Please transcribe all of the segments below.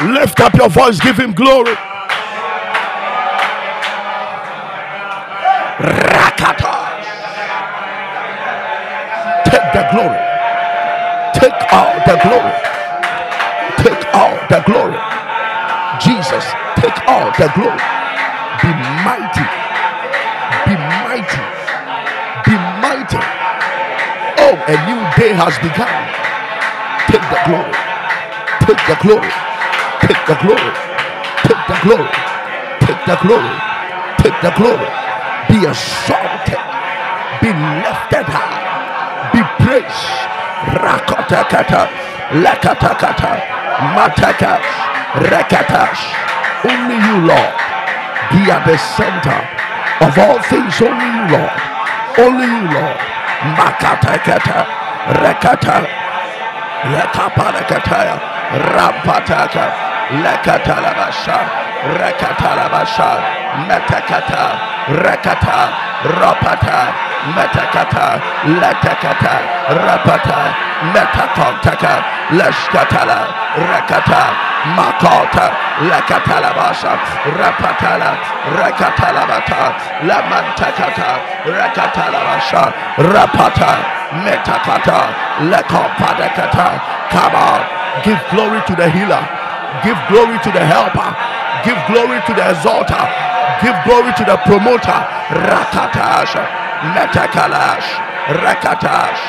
Lift up your voice, give him glory. Rakata. Take the glory. Take out the glory. Take out the glory. Jesus, take out the glory. Be mighty. Be mighty. Be mighty. Oh, a new day has begun. Take the glory. Take the glory. Take the glory. Take the glory. Take the glory. Take the glory. Be exalted. Be lifted high. Be praised. Rakatakata. Lakatakata. Matakash. Rekatash. Only you, Lord. Be at the center of all things. Only you, Lord. Only you, Lord. Makatakata. Rekata. Lakaparakataya Rampataka Lakatalabasha Rakatalabasha Metakata Rakata Rapata Metakata Latakata Rapata Metakontaka Lashkatala Rakata Makota Lakatalabasha Rapatala Rakatalabata Lamantakata Rakatalabasha Rapata Metakata, Lekopadakata. Come on, give glory to the healer, give glory to the helper, give glory to the exalter, give glory to the promoter. Rakatash, Metakalash, Rakatash,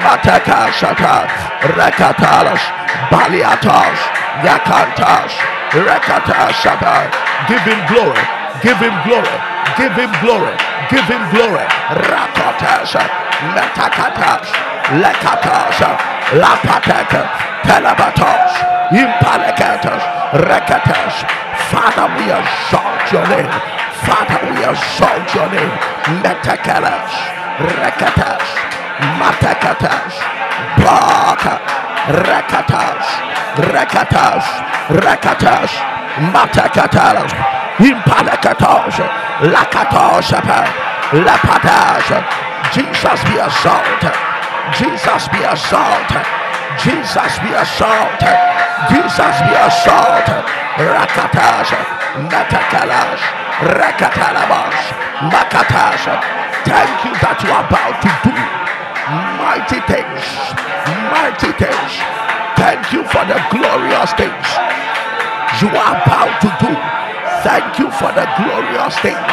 Matakashata, Rakatalash, Baliatash, Yakantash, Rakatashata. Give him glory, give him glory, give him glory, give him glory. Rakatash. Metakatas, lekatas, lapatekas, telebatas, impalekatas, rekatas. Father, we exalt your name. Father, we exalt your name. Metakalas, rekatas, matekatas, baka, rekatas, rekatas, rekatas, matekatas, impalekatas, lakatas, lapatas. Jesus be exalted. Jesus be exalted. Jesus be exalted. Jesus be exalted. Rakatash, Metakalash, Rakatalabash, Makatash. Thank you that you are about to do mighty things. Mighty things. Thank you for the glorious things you are about to do. Thank you for the glorious things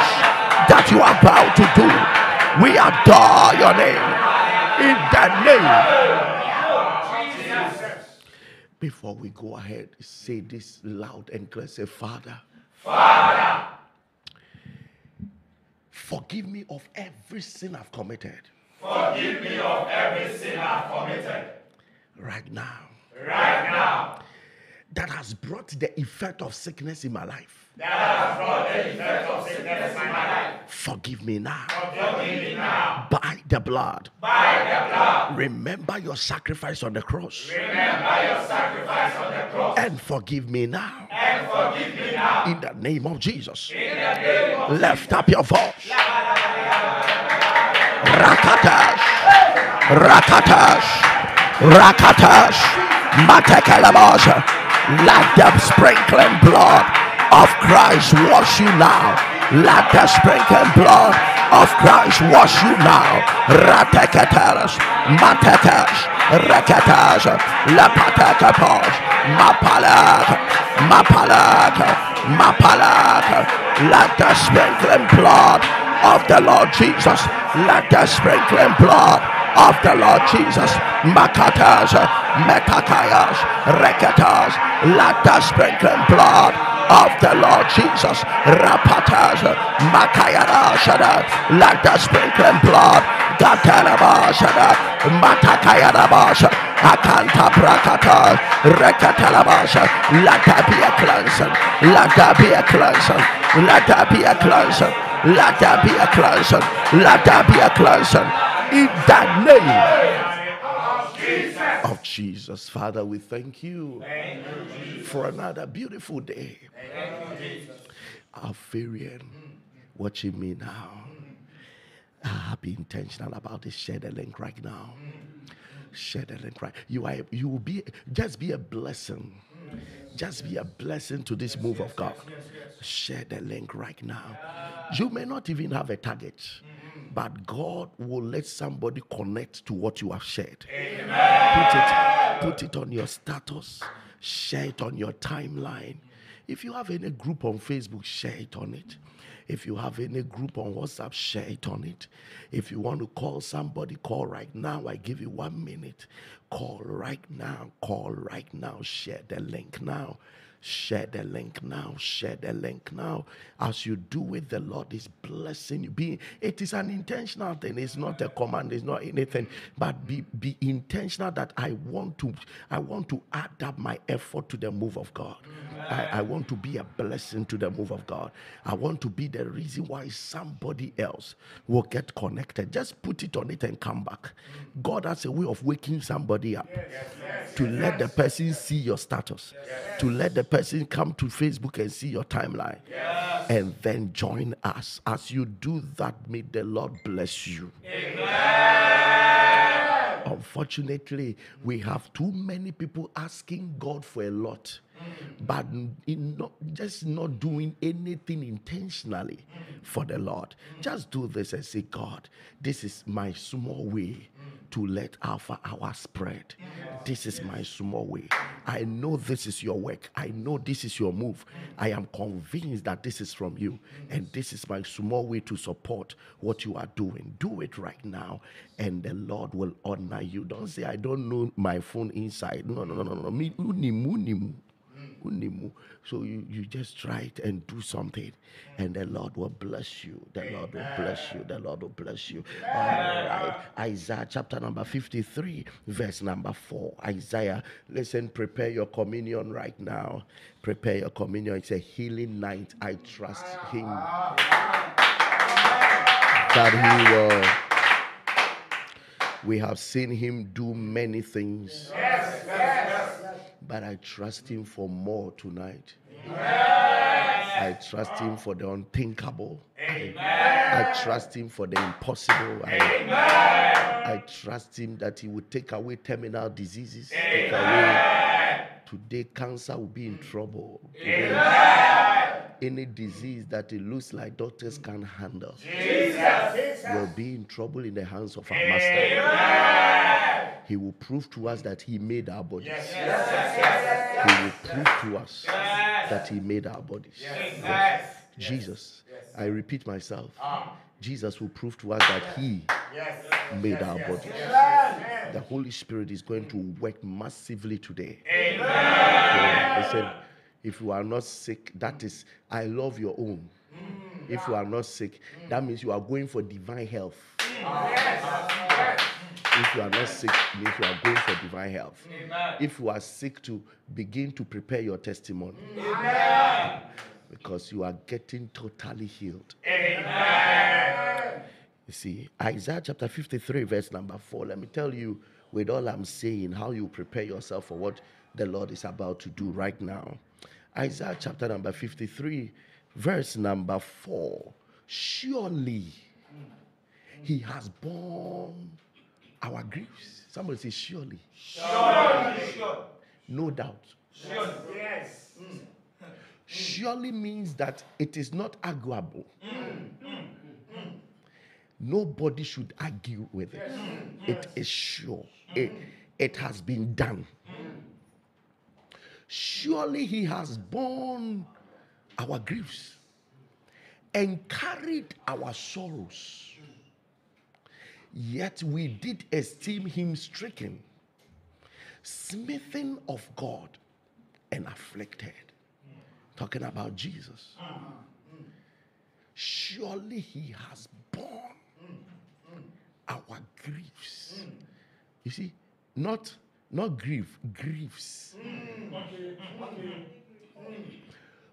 that you are about to do. We adore your name. In the name of Jesus. Before we go ahead, say this loud and clear. Say, Father. Father. Forgive me of every sin I've committed. Forgive me of every sin I've committed. Right now. Right now. That has brought the effect of sickness in my life. That has brought the effect of sickness in my life. Forgive me now. Forgive me now. By the blood. By the blood. Remember your sacrifice on the cross. Remember your sacrifice on the cross. And forgive me now. And forgive me now. In the name of Jesus. In the name of Lift up your voice. Rakatash. Rakatash. Rakatash. Matekalabasha. Let the sprinkling blood of Christ wash you now. Let the sprinkling blood of Christ wash you now. Rateketaras, matetas, reketas, lepatekepos, mapalat, mapalat, mapalat. Let the sprinkling blood of the Lord Jesus. Let the sprinkling blood of the Lord Jesus. Makatas, metakayas, reketas. Let the sprinkling blood of the Lord Jesus. Rapatas, makayarashada. Let the sprinkling blood. Gatarabashada. Matakayarabasha. Akanta prakata. Rekatalabasha. Let there be a cleansing. Let there be a cleansing. Let there be a cleansing. Let there be a cleansing. Let there be a cleansing. In the name of Jesus. Father, we thank you, for another beautiful day. Alpharian, watching me now. I'll be intentional about this. Share the link right now. Share the link right. You will be just be a blessing. Just be a blessing to this move of God. Share the link right now. You may not even have a target. But God will let somebody connect to what you have shared. Amen. Put it on your status. Share it on your timeline. If you have any group on Facebook, share it on it. If you have any group on WhatsApp, share it on it. If you want to call somebody, call right now. I give you 1 minute. Call right now. Call right now. Share the link now. Share the link now. Share the link now. As you do it, the Lord is blessing you. It is an intentional thing. It's not a command. It's not anything. But be intentional that I want to add up my effort to the move of God. I want to be a blessing to the move of God. I want to be the reason why somebody else will get connected. Just put it on it and come back. God has a way of waking somebody up. Yes, let the person see your status. Yes. To let the person come to Facebook and see your timeline. Yes. And then join us. As you do that, may the Lord bless you. Amen. Unfortunately, we have too many people asking God for a lot. But just not doing anything intentionally for the Lord. Just do this and say, God, this is my small way to let Alpha Hour spread. This is my small way. I know this is your work. I know this is your move. I am convinced that this is from you. And this is my small way to support what you are doing. Do it right now, and the Lord will honor you. Don't say, I don't know my phone inside. No. So you just try it and do something, and the Lord will bless you. The Lord will bless you. The Lord will bless you. All right. Isaiah chapter number 53, verse number 4. Isaiah, listen, prepare your communion right now. Prepare your communion. It's a healing night. I trust him that he will. We have seen him do many things. But I trust him for more tonight. Yes. I trust him for the unthinkable. Amen. I trust him for the impossible. Amen. I trust him that he will take away terminal diseases. Take away. Today, cancer will be in trouble. Today, any disease that it looks like doctors can't handle will be in trouble in the hands of our master. He will prove to us that he made our bodies. Yes, yes, yes, yes, yes, he will prove to us that he made our bodies. Yes. Yes. Jesus, yes. I repeat myself, Jesus who proved to us that he made our bodies. Yes. The Holy Spirit is going to work massively today. Amen. Yeah, I said, if you are not sick, that is, I love your own. If you are not sick, that means you are going for divine health. Yes. If you are not sick, it means you are going for divine health. Amen. If you are sick, to begin to prepare your testimony. Amen. Because you are getting totally healed. Amen. You see, Isaiah chapter 53, verse number 4. Let me tell you, with all I'm saying, how you prepare yourself for what the Lord is about to do right now. Isaiah chapter number 53, verse number 4. Surely he has borne our griefs. Somebody say, surely. Surely. No doubt. Surely. Yes. Mm. Surely means that it is not arguable. Nobody should argue with it. It is sure. It has been done. Surely he has borne our griefs and carried our sorrows. Yet we did esteem him stricken, smitten of God, and afflicted. Talking about Jesus. Surely he has borne our griefs. You see, not grief, griefs.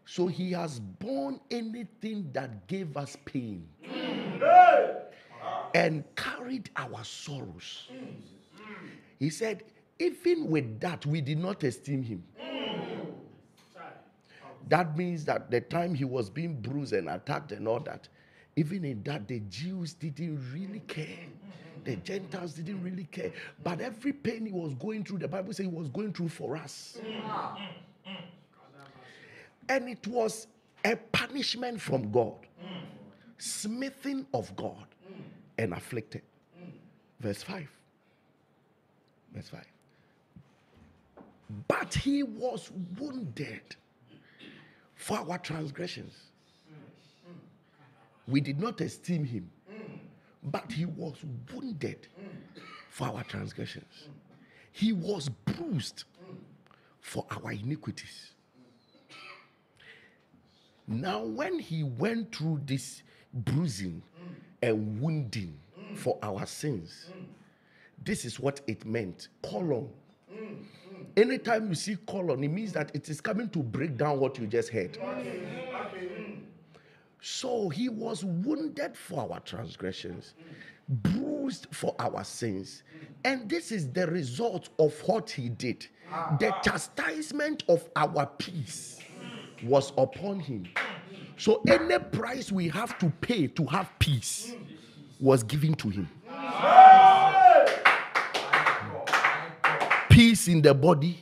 So he has borne anything that gave us pain and carried our sorrows. He said, even with that, we did not esteem him. That means that the time he was being bruised and attacked and all that, even in that, the Jews didn't really care. The Gentiles didn't really care. But every pain he was going through, the Bible says he was going through for us. And it was a punishment from God, smitten of God, and afflicted. Verse 5. Verse 5. But he was wounded for our transgressions. We did not esteem him, but he was wounded for our transgressions. He was bruised for our iniquities. Now, when he went through this bruising and wounding for our sins, this is what it meant. Colon. Anytime you see colon, it means that it is coming to break down what you just heard. So he was wounded for our transgressions, bruised for our sins. And this is the result of what he did. The chastisement of our peace was upon him. So any price we have to pay to have peace was given to him. Peace in the body,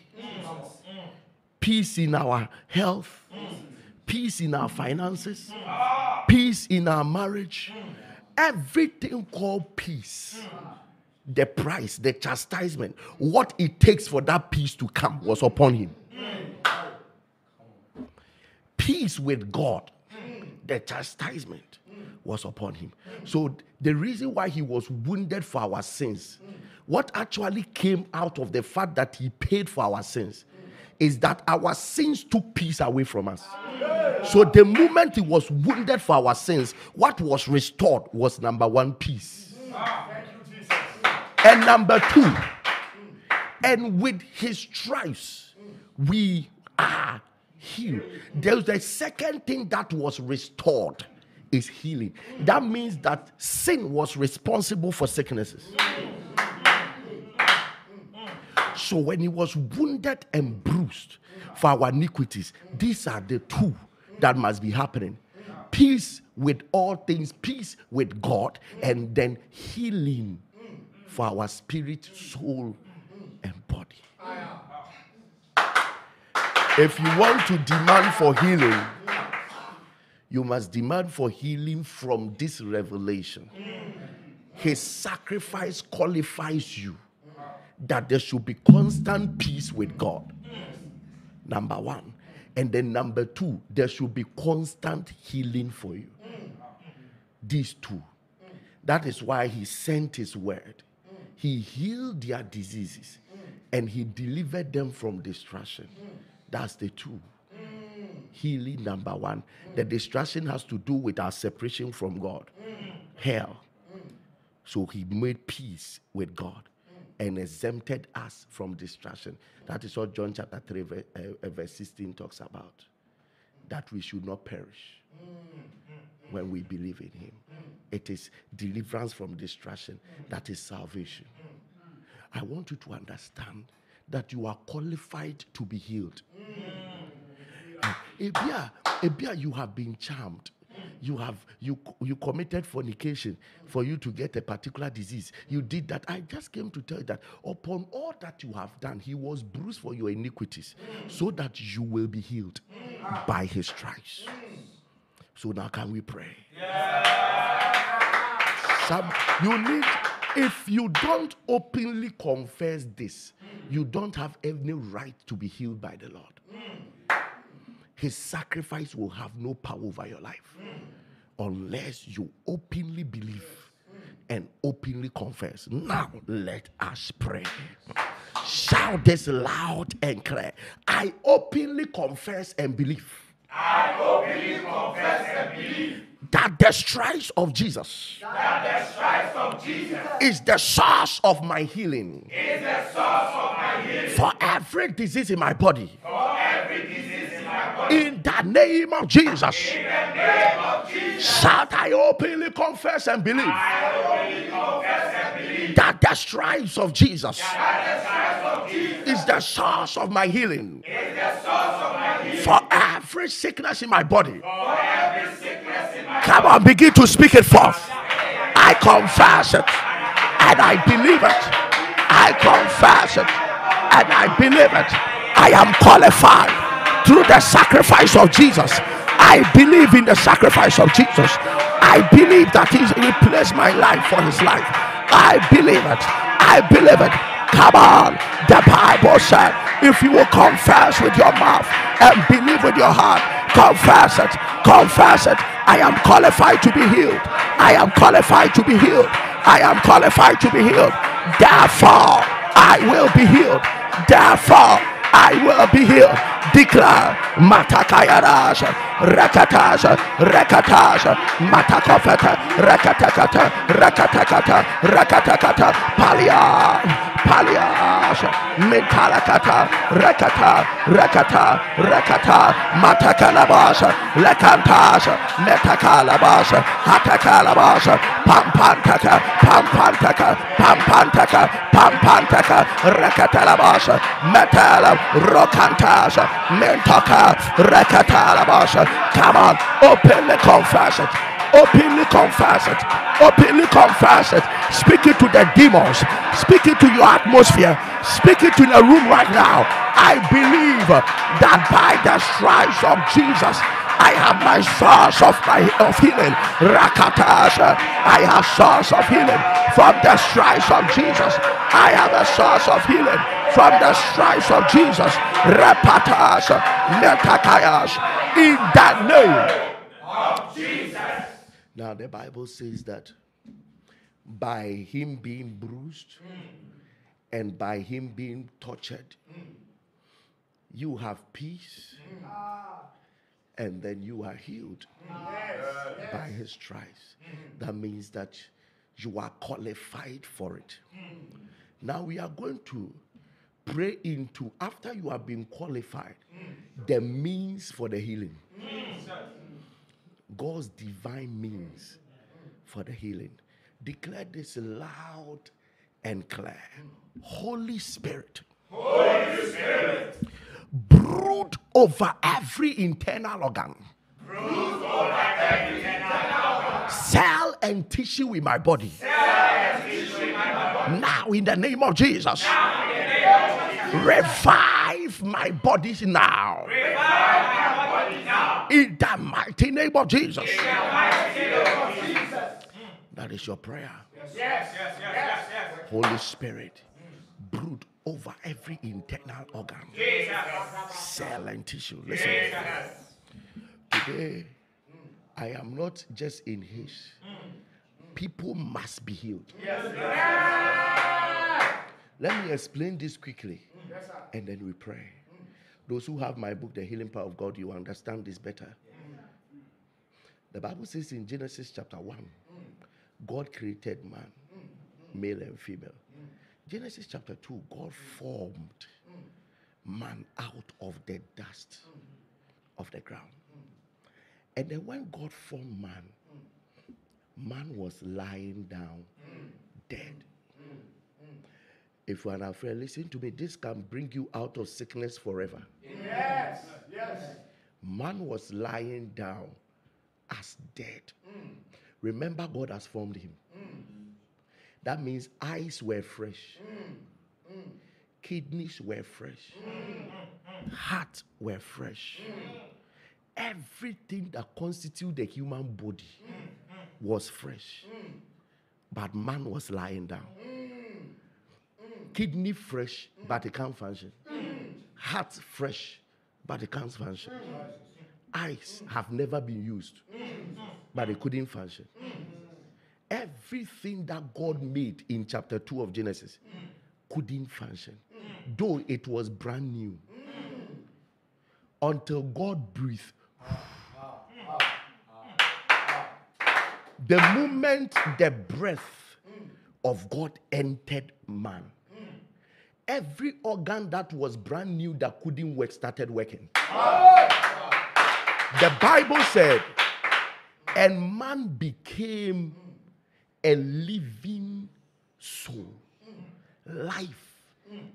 peace in our health, peace in our finances, peace in our marriage, everything called peace. The price, the chastisement, what it takes for that peace to come was upon him. Peace with God, the chastisement was upon him. So the reason why he was wounded for our sins, what actually came out of the fact that he paid for our sins is that our sins took peace away from us. So the moment he was wounded for our sins, what was restored was number one, peace. And number two, and with his stripes, we are healed. There's the second thing that was restored is healing. That means that sin was responsible for sicknesses. So when he was wounded and bruised for our iniquities, these are the two that must be happening. Peace with all things, peace with God, and then healing for our spirit, soul, and body. If you want to demand for healing, you must demand for healing from this revelation. His sacrifice qualifies you that there should be constant peace with God. Number one. And then number two, there should be constant healing for you. Mm. These two. Mm. That is why he sent his word. Mm. He healed their diseases. Mm. And he delivered them from destruction. Mm. That's the two. Mm. Healing, number one. Mm. The destruction has to do with our separation from God. Mm. Hell. Mm. So he made peace with God. And exempted us from destruction. That is what John chapter 3 verse 16 talks about. That we should not perish when we believe in him. It is deliverance from destruction. That is salvation. I want you to understand that you are qualified to be healed. Ebia, you have been charmed. You committed fornication for you to get a particular disease. You did that. I just came to tell you that upon all that you have done, he was bruised for your iniquities, so that you will be healed by his stripes. So now can we pray? Yeah. If you don't openly confess this, you don't have any right to be healed by the Lord. His sacrifice will have no power over your life unless you openly believe and openly confess. Now, let us pray. Shout this loud and clear. I openly confess and believe. I openly confess and believe that the stripes of Jesus is the source of my healing. Is the source of my healing for every disease in my body. In the name of Jesus, shall I openly confess and believe that the stripes of Jesus is the source of my healing for every sickness in my body. Come on, begin to speak it forth. I confess it and I believe it. I confess it and I believe it. I am qualified. Through the sacrifice of Jesus, I believe in the sacrifice of Jesus. I believe that he replaced my life for his life. I believe it. I believe it. Come on. The Bible said, if you will confess with your mouth and believe with your heart, confess it. Confess it. I am qualified to be healed. I am qualified to be healed. I am qualified to be healed. Therefore, I will be healed. Therefore, I will be healed. Declare Matakayarash Rakatas Rakatas Matakafata Rakatakata Rakatakata Rakatakata Palia Paliash Metalakata Rakata Rakata Rakata Matakalabas Lakantas Metakalabas Hatakalabas Pampantaka Pampantaka Pampantaka Pampantaka Rakatalabas Metal Rokantas Mentaka Rakatalabasha. Come on, openly confess it. Openly confess it. Openly confess it. Speak it to the demons. Speak it to your atmosphere. Speak it to the room right now. I believe that by the stripes of Jesus, I have my source of healing. Rakatasha. I have source of healing from the stripes of Jesus. I have a source of healing from the stripes of Jesus. Repatas. Metakayas. In the name of Jesus. Now the Bible says that by him being bruised and by him being tortured, you have peace. And then you are healed by his stripes. That means that you are qualified for it. Now we are going to pray into, after you have been qualified, the means for the healing. God's divine means for the healing. Declare this loud and clear. Holy Spirit. Holy Spirit. Brood over every internal organ. Brood over every internal organ. Cell and tissue in my body. Cell and tissue in my body. Now in the name of Jesus. Now in the name of Jesus. Revive my bodies now. Revive my body now. In the mighty name of Jesus. In the mighty name of Jesus. That is your prayer. Yes, yes, yes, yes, yes. Holy Spirit, brood over every internal organ, cell and tissue. Listen. Today, I am not just in haste. People must be healed. Yes, sir. Let me explain this quickly, yes, sir, and then we pray. Those who have my book, The Healing Power of God, you understand this better. The Bible says in Genesis chapter 1, God created man, male and female. Genesis chapter 2, God formed man out of the dust of the ground. And then when God formed man, man was lying down, dead. If you are not afraid, listen to me. This can bring you out of sickness forever. Yes, yes. Man was lying down as dead. Remember, God has formed him. That means eyes were fresh. Kidneys were fresh. Heart were fresh. Everything that constitutes the human body was fresh. But man was lying down. Kidney fresh, but it can't function. Heart fresh, but it can't function. Eyes have never been used, but it couldn't function. Everything that God made in chapter 2 of Genesis couldn't function, though it was brand new. Until God breathed. The moment the breath of God entered man, every organ that was brand new that couldn't work started working. The Bible said, and man became a living soul. Life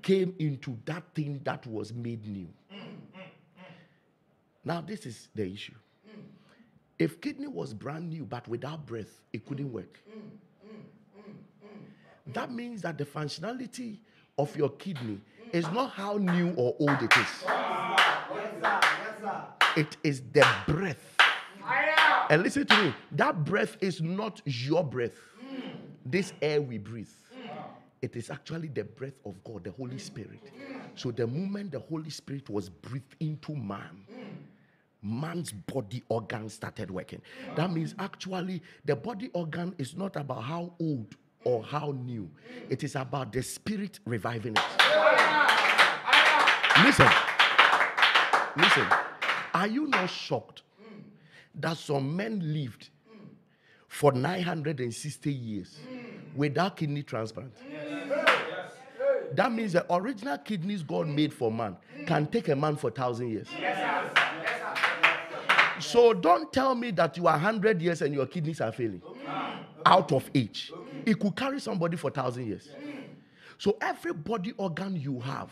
came into that thing that was made new. Now, this is the issue. If kidney was brand new, but without breath, it couldn't work. That means that the functionality of your kidney is not how new or old it is. Yes, sir. Yes, sir. It is the breath. And listen to me. That breath is not your breath. This air we breathe. It is actually the breath of God, the Holy Spirit. So the moment the Holy Spirit was breathed into man, man's body organ started working. That means actually the body organ is not about how old or how new. It is about the spirit reviving it. Listen. Are you not shocked that some men lived for 960 years without kidney transplant? That means the original kidneys God made for man can take a man for 1,000 years. So don't tell me that you are 100 years and your kidneys are failing out of age. It could carry somebody for 1,000 years. So every body organ you have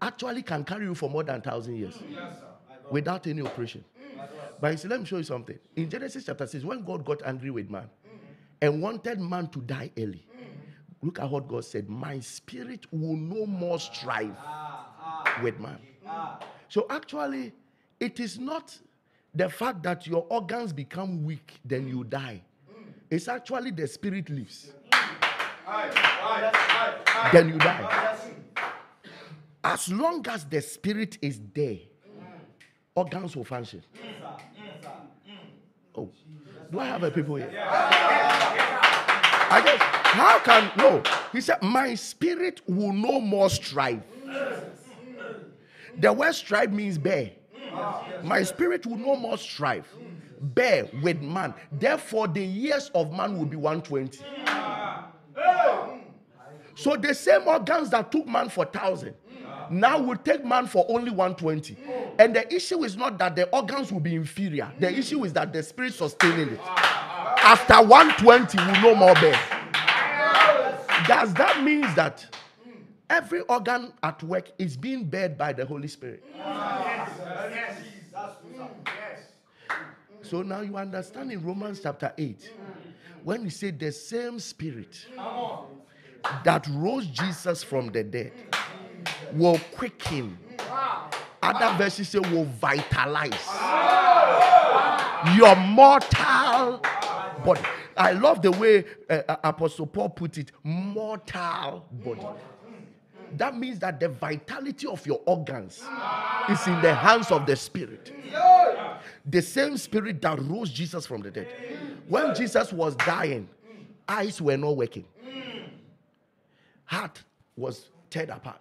actually can carry you for more than 1,000 years without any operation. But you see, let me show you something. In Genesis chapter 6, when God got angry with man and wanted man to die early, look at what God said. My spirit will no more strive with man. So actually, it is not the fact that your organs become weak, then you die. It's actually the spirit lives. Then you die. As long as the spirit is there, organs will function. Oh, do I have a people here? I guess, how can, no. He said, my spirit will no more strive. The word strive means bear. My spirit will no more strive, bear with man. Therefore, the years of man will be 120. So the same organs that took man for 1,000 now will take man for only 120. And the issue is not that the organs will be inferior. The issue is that the spirit sustaining it. After 120, will no more bear. Does that mean that every organ at work is being bared by the Holy Spirit? So now you understand in Romans chapter 8, when we say the same spirit that rose Jesus from the dead will quicken. Other verses say will vitalize your mortal body. I love the way Apostle Paul put it, mortal body. that means that the vitality of your organs is in the hands of the Spirit. The same Spirit that rose Jesus from the dead. When Jesus was dying, eyes were not working. Heart was teared apart.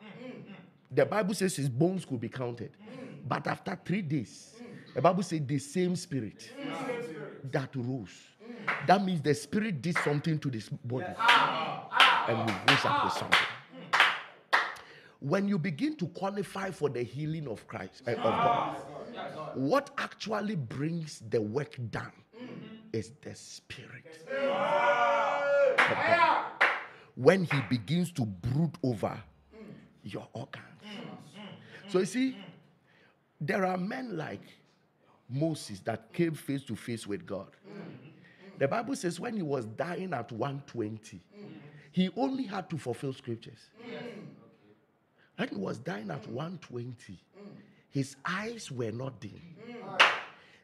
The Bible says his bones could be counted. But after 3 days, the Bible says the same Spirit that rose. That means the Spirit did something to this body. And we rose up with something. When you begin to qualify for the healing of Christ, of God, what actually brings the work done is the Spirit. When he begins to brood over your organs. So you see, there are men like Moses that came face to face with God. The Bible says when he was dying at 120, he only had to fulfill scriptures. When he was dying at 120, his eyes were not dim.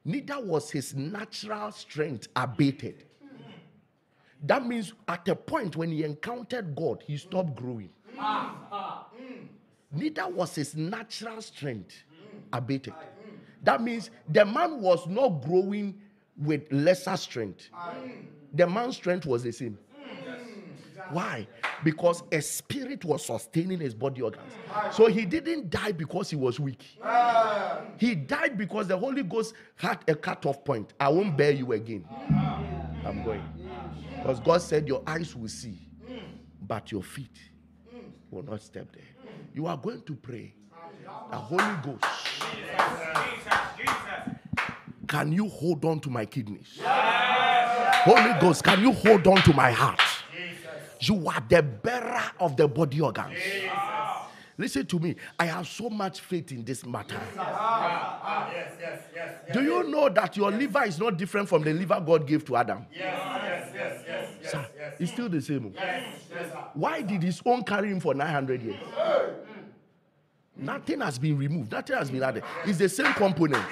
Neither was his natural strength abated. That means at a point when he encountered God, he stopped growing. Neither was his natural strength abated. That means the man was not growing with lesser strength. The man's strength was the same. Why? Because a spirit was sustaining his body organs. So he didn't die because he was weak. He died because the Holy Ghost had a cutoff point. I won't bear you again. I'm going. Because God said your eyes will see, but your feet will not step there. You are going to pray. The Holy Ghost. Can you hold on to my kidneys? Holy Ghost, can you hold on to my heart? You are the bearer of the body organs. Jesus. Listen to me. I have so much faith in this matter. Do you know that your liver is not different from the liver God gave to Adam? Sir, it's still the same. Why did his own carry him for 900 years? Nothing has been removed. Nothing has been added. It's the same component.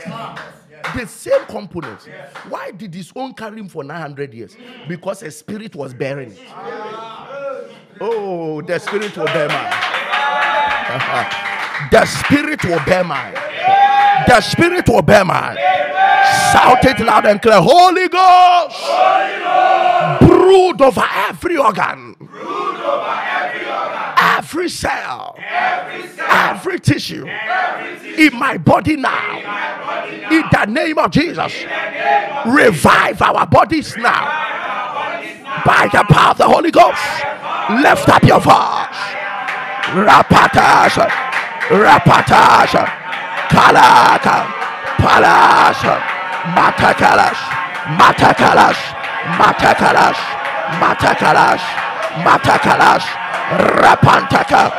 The same components. Yes. Why did his own carry him for 900 years? Because a spirit was bearing it. Oh, the Spirit will bear mine. The Spirit will bear mine. The Spirit will bear mine. Shout it loud and clear. Holy Ghost, Holy Ghost. Brood over every organ. Brood over every organ. Every cell. Every cell. Every tissue. Every tissue. In my body now. In the name of Jesus, revive our bodies now. By the power of the Holy Ghost, lift up your voice. Rapatas, rapatas, kalaka, palas, matakalas, matakalas, matakalas, matakalas, matakalas, rapantaka,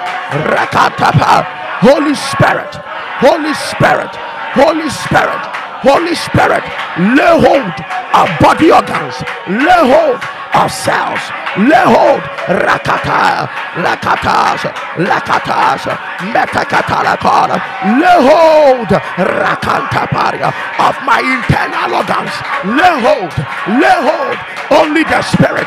rakatapa. Holy Spirit, Holy Spirit. Holy Spirit, Holy Spirit, lay hold of body organs, lay hold of cells, lay hold, rakata, rakatas, rakatas, metakatalakon, lay hold, rakantaparia, of my internal organs, lay hold, only the Spirit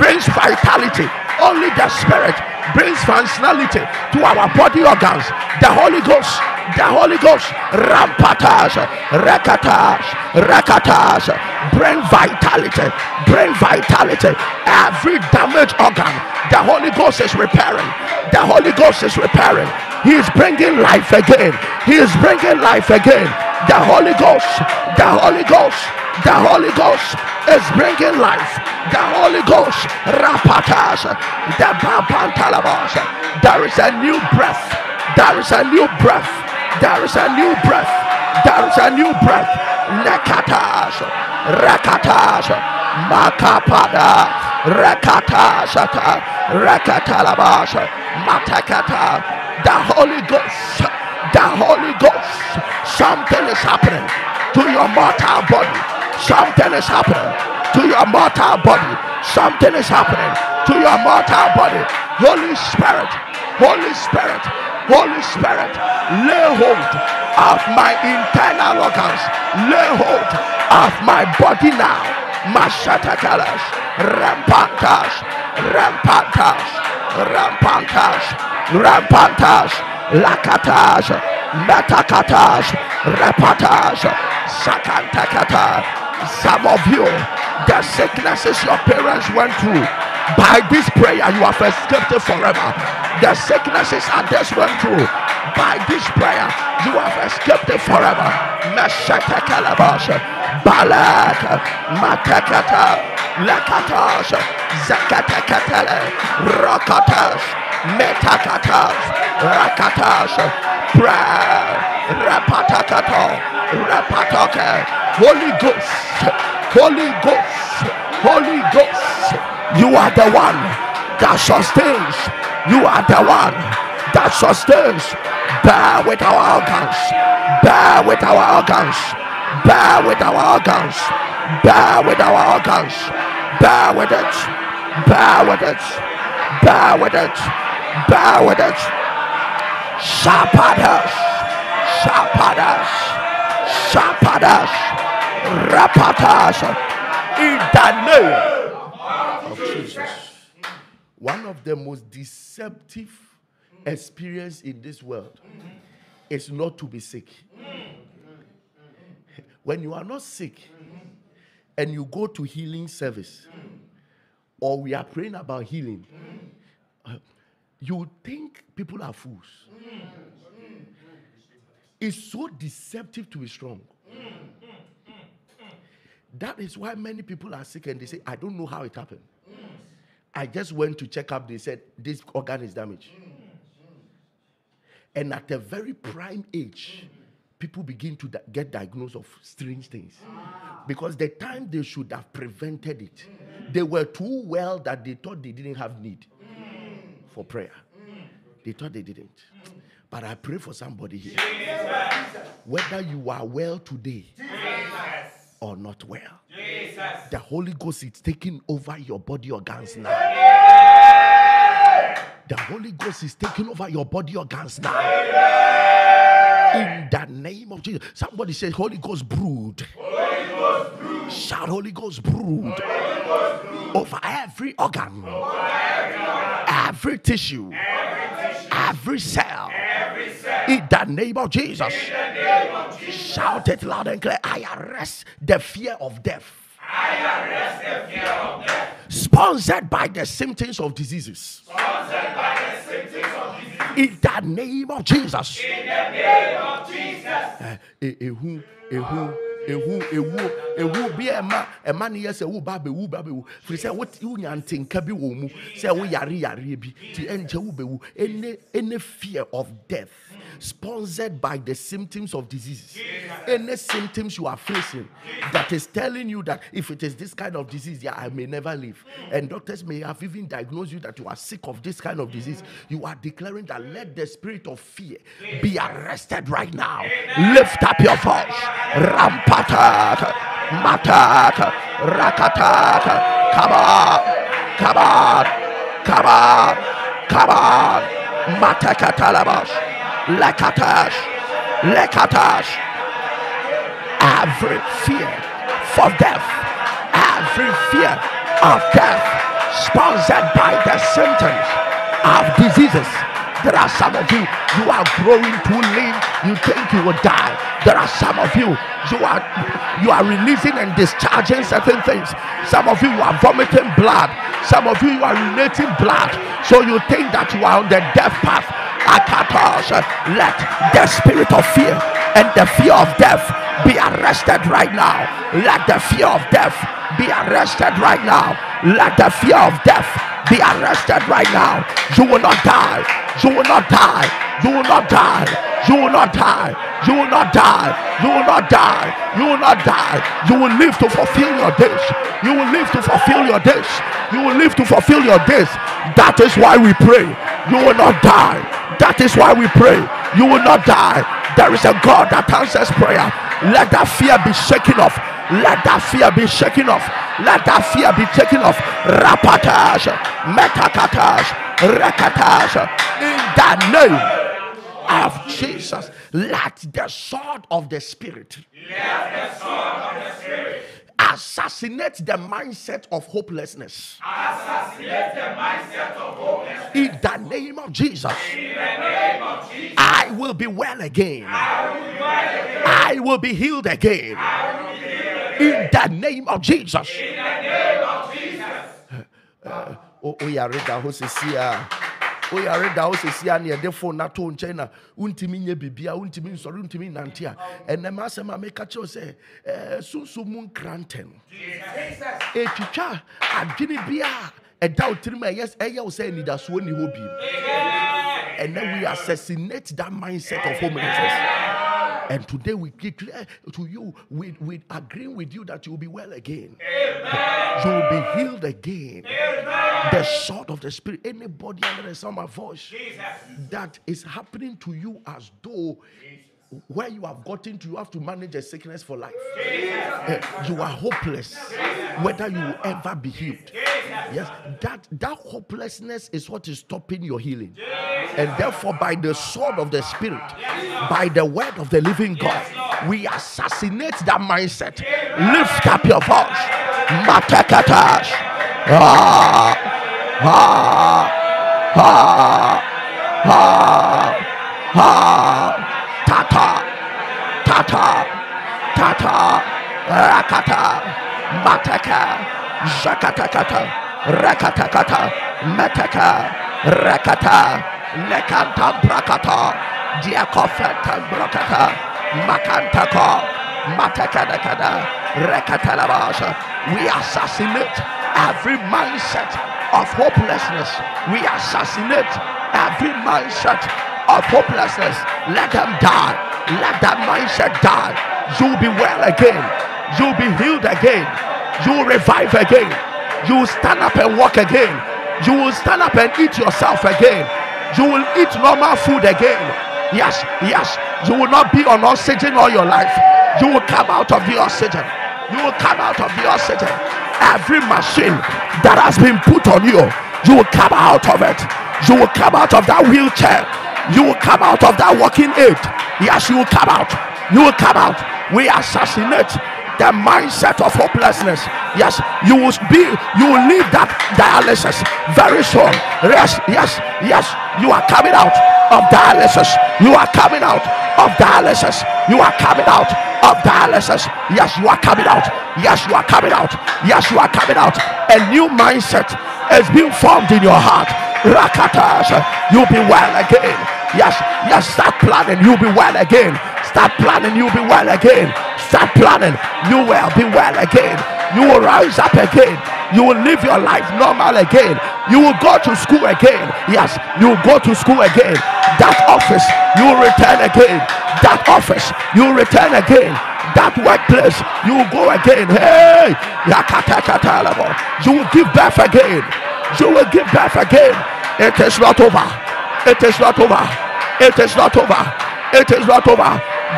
brings vitality, only the Spirit brings functionality to our body organs, the Holy Ghost. The Holy Ghost, rampatas, rakatas, rakatas, bring vitality, every damaged organ, the Holy Ghost is repairing, the Holy Ghost is repairing, he is bringing life again, he is bringing life again, the Holy Ghost, the Holy Ghost, the Holy Ghost is bringing life, the Holy Ghost, rampatas, the babantalabas, there is a new breath, there is a new breath. There is a new breath. There is a new breath. Lekatas, rakatas, makapada, rakatas, rakatalabas, matakata. The Holy Ghost. The Holy Ghost. Something is happening to your mortal body. Something is happening to your mortal body. Something is happening to your mortal body. Holy Spirit. Holy Spirit. Holy Spirit, lay hold of my internal organs, lay hold of my body now. Mashatakalas, rampantas, rampantas, rampantas, Rampatage, lakatage, metakatage, reportage, sakantakata. Some of you, the sicknesses your parents went through, by this prayer you have escaped forever. The sicknesses others went through, by this prayer you have escaped forever. Meshatakalabash, balak, matakata, lakatash, zakatakatale, rakatash, metakatas, rakatas, prayer, rapatakato, rapatoke. Holy Ghost, Holy Ghost, Holy Ghost, you are the one that sustains, you are the one that sustains. Bear with our organs, bear with our organs, bear with our organs, bear with our organs, bear with it, bear with it, bear with it. Bear with it. Shapadas, shapadas, shapadas, rapatas. In the name of Jesus. One of the most deceptive experiences in this world is not to be sick. When you are not sick and you go to healing service, or we are praying about healing, you think people are fools. It's so deceptive to be strong. That is why many people are sick and they say, I don't know how it happened. I just went to check up. They said, this organ is damaged. And at a very prime age, people begin to get diagnosed of strange things. Because the time they should have prevented it, they were too well that they thought they didn't have need for prayer. They thought they didn't. But I pray for somebody here. Jesus. Whether you are well today, Jesus, or not well, Jesus, the Holy Ghost is taking over your body organs now. Yeah. The Holy Ghost is taking over your body organs now. Yeah. In the name of Jesus. Somebody says, Holy Ghost brood. Holy Ghost brood. Shout, Holy Ghost brood. Holy Ghost brood. Over every organ. Over every organ. Every tissue, every cell, in the name of Jesus. Shout it loud and clear. I arrest the fear of death. I arrest the fear of death. Sponsored by the symptoms of diseases. Sponsored by the symptoms of diseases. In the name of Jesus. In the name of Jesus. A who be a man yes a who baby who baby who. For say what you nyanting kabi womu say we yari bi ti enje who be who any fear of death sponsored by the symptoms of diseases. Any symptoms you are facing that is telling you that if it is this kind of disease, yeah, I may never live. And doctors may have even diagnosed you that you are sick of this kind of disease. You are declaring that let the spirit of fear be arrested right now. Lift up your voice. Rampatata, matata, rakatata. Come on, come on, come on, come on. Matakatalabas. Lekatash, lekatash. Every fear for death, every fear of death, sponsored by the symptoms of diseases. There are some of you, you are growing too lean, you think you will die. There are some of you, you are releasing and discharging certain things. Some of you are vomiting blood. Some of you are relating blood. So you think that you are on the death path. Let the spirit of fear and the fear of death be arrested right now. Let the fear of death be arrested right now. Let the fear of death be arrested right now. You will not die. You will not die. You will not die. You will not die. You will not die. You will not die. You will not die. You will live to fulfill your days. You will live to fulfill your days. You will live to fulfill your days. That is why we pray. You will not die. That is why we pray. You will not die. There is a God that answers prayer. Let that fear be shaken off. Let that fear be shaken off. Let that fear be taken off. Rapatage, metakatage, rekatage. In the name of Jesus. Let the sword of the Spirit Assassinate the mindset of hopelessness. Assassinate the mindset of hopelessness. In the name of Jesus. In the name of Jesus. I will be well again. I will be well again. I will be healed again. I will be healed again. In the name of Jesus. In the name of Jesus. And then we assassinate that mindset of homelessness. And today we declare to you, we agree with you that you will be well again. Amen. You will be healed again. Amen. The sword of the Spirit. Anybody under the sound of my voice, Jesus, that is happening to you as though where you have gotten to, you have to manage a sickness for life. Jesus. You are hopeless, Jesus, whether you will ever be healed. Jesus. Yes, that hopelessness is what is stopping your healing. Jesus. And therefore, by the sword of the Spirit, yes, by the word of the living God, yes, we assassinate that mindset. Amen. Lift up your voice. Matakatash. Ah, ah, ah, ah, ah, tata, tata, tata, rakata, mataka. Zakatakata, rakatakata, mataka, rakata, lekanta brakata, diakofeta brakata, makantaka, matakadakada, rakatalabasa. We assassinate every mindset of hopelessness. We assassinate every mindset of hopelessness. Let them die. Let that mindset die. You'll be well again. You'll be healed again. You revive again. You stand up and walk again. You will stand up and eat yourself again. You will eat normal food again. Yes, yes. You will not be on oxygen all your life. You will come out of the oxygen. You will come out of the oxygen. Every machine that has been put on you, you will come out of it. You will come out of that wheelchair. You will come out of that walking aid. Yes, you will come out. You will come out. We assassinate the mindset of hopelessness. Yes, you will leave that dialysis very soon. Yes, yes, yes. You are coming out of dialysis. You are coming out of dialysis. You are coming out of dialysis. Yes, you are coming out. Yes, you are coming out. Yes, you are coming out. A new mindset is being formed in your heart. Rakatas, you'll be well again. Yes, yes. Start planning. You'll be well again. Start planning. You'll be well again. Start planning. You will be well again. You will rise up again. You will live your life normal again. You will go to school again. Yes, you will go to school again. That office, you will return again. That office, you will return again. That workplace, you will go again. Hey, you will give birth again. You will give birth again. It is not over. It is not over. It is not over. It is not over.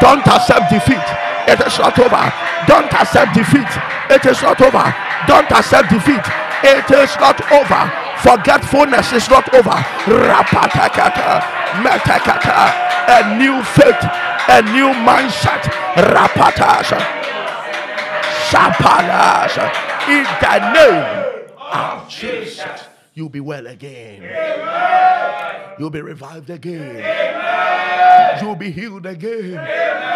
Don't accept defeat. It is not over. Don't accept defeat. It is not over. Don't accept defeat. It is not over. Forgetfulness is not over. Rapatakata, metakata, a new faith, a new mindset. Rapatasha, shapalasha. In the name of Jesus, you'll be well again. Amen. You'll be revived again. Amen. You'll be healed again. Amen.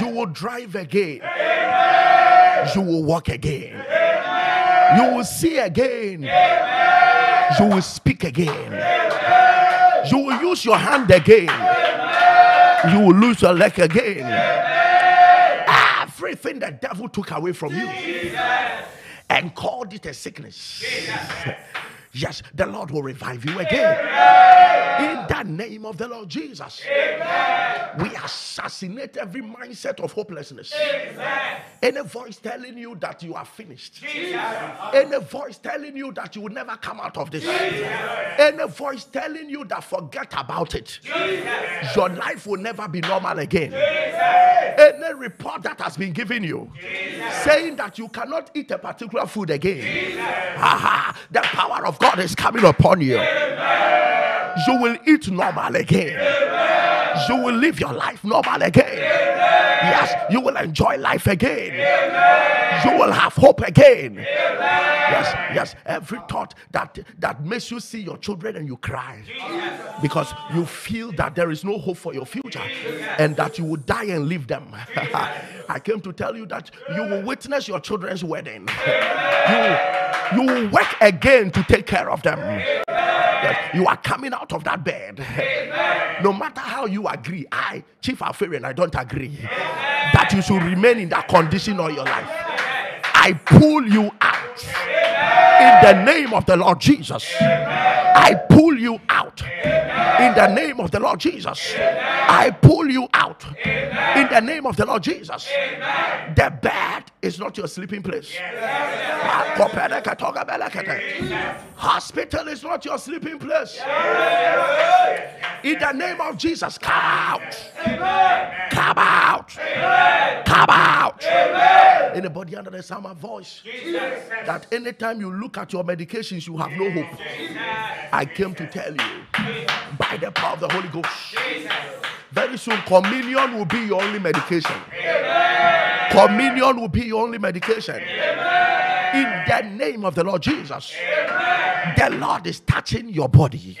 You will drive again. Amen. You will walk again. Amen. You will see again. Amen. You will speak again. Amen. You will use your hand again. Amen. You will lose your leg again. Amen. Everything the devil took away from you, Jesus, and called it a sickness, Jesus. Yes, the Lord will revive you again. Amen. In the name of the Lord Jesus. Amen. We assassinate every mindset of hopelessness. Amen. Any voice telling you that you are finished. Jesus. Any voice telling you that you will never come out of this. Jesus. Any voice telling you that forget about it. Jesus. Your life will never be normal again. Jesus. Any report that has been given you, Jesus, saying that you cannot eat a particular food again. Jesus. Aha, the power of God is coming upon you. Amen. You will eat normal again. Amen. You will live your life normal again. Amen. Yes, you will enjoy life again. Amen. You will have hope again. Amen. Yes, yes. Every thought that makes you see your children and you cry, Jesus, because you feel that there is no hope for your future, Jesus, and that you will die and leave them. I came to tell you that you will witness your children's wedding. You will work again to take care of them. Yes, you are coming out of that bed. Amen. No matter how you agree, I, Chief Afarian, I don't agree that you should remain in that condition all your life. I pull you out in the name of the Lord Jesus. I pull you out in the name of the Lord Jesus. I pull you out in the name of the Lord Jesus. The bed is not your sleeping place. Hospital is not your sleeping place. In the name of Jesus, come out. Come out. Come out. Anybody under the sound of my voice, that anytime you look at your medications, you have no hope. I came to tell you, by the power of the Holy Ghost, very soon communion will be your only medication. Communion will be your only medication. In the name of the Lord Jesus, the Lord is touching your body.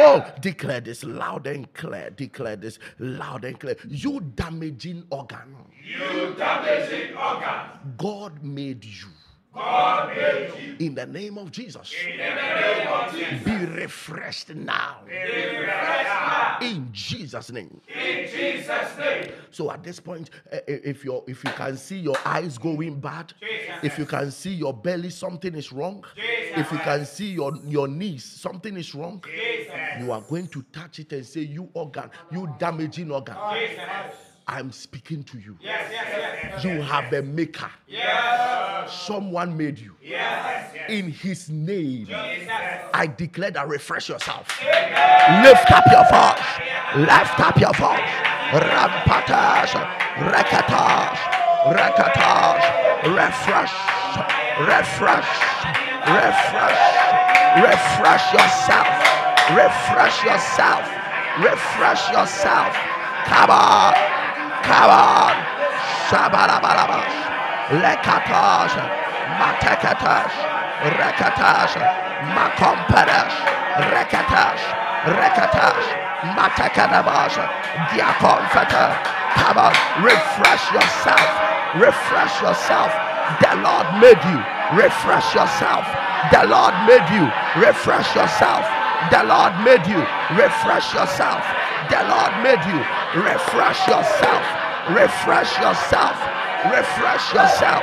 Oh, declare this loud and clear. Declare this loud and clear. You damaging organ. You damaging organ. God made you. God made you. In the name of Jesus. In the name of Jesus. Be refreshed now. Be refreshed now. In Jesus' name. In Jesus' name. So at this point, if you can see your eyes going bad, Jesus, if you can see your belly, something is wrong. Jesus. If you can see your knees, something is wrong. Jesus. You are going to touch it and say, you organ, you damaging organ. Jesus. I'm speaking to you. Yes, yes, yes, yes. You have a maker. Yes. Someone made you. Yes, yes. In his name, Jesus, I declare that refresh yourself. Yes. Lift up your voice. Lift up your voice. Rampatash, rakatash, rakatash. Refresh, refresh, refresh, refresh yourself. Refresh yourself. Refresh yourself. Come on. Come on, Shabarabarabas, Lekatas, Matekatas, Rekatas, Makomparas, Rekatas, Rekatas, Matekanabas, Diakonfeta. Come on, refresh yourself, refresh yourself. The Lord made you, refresh yourself. The Lord made you, refresh yourself. The Lord made you, refresh yourself. The Lord made you, refresh yourself, refresh yourself, refresh yourself.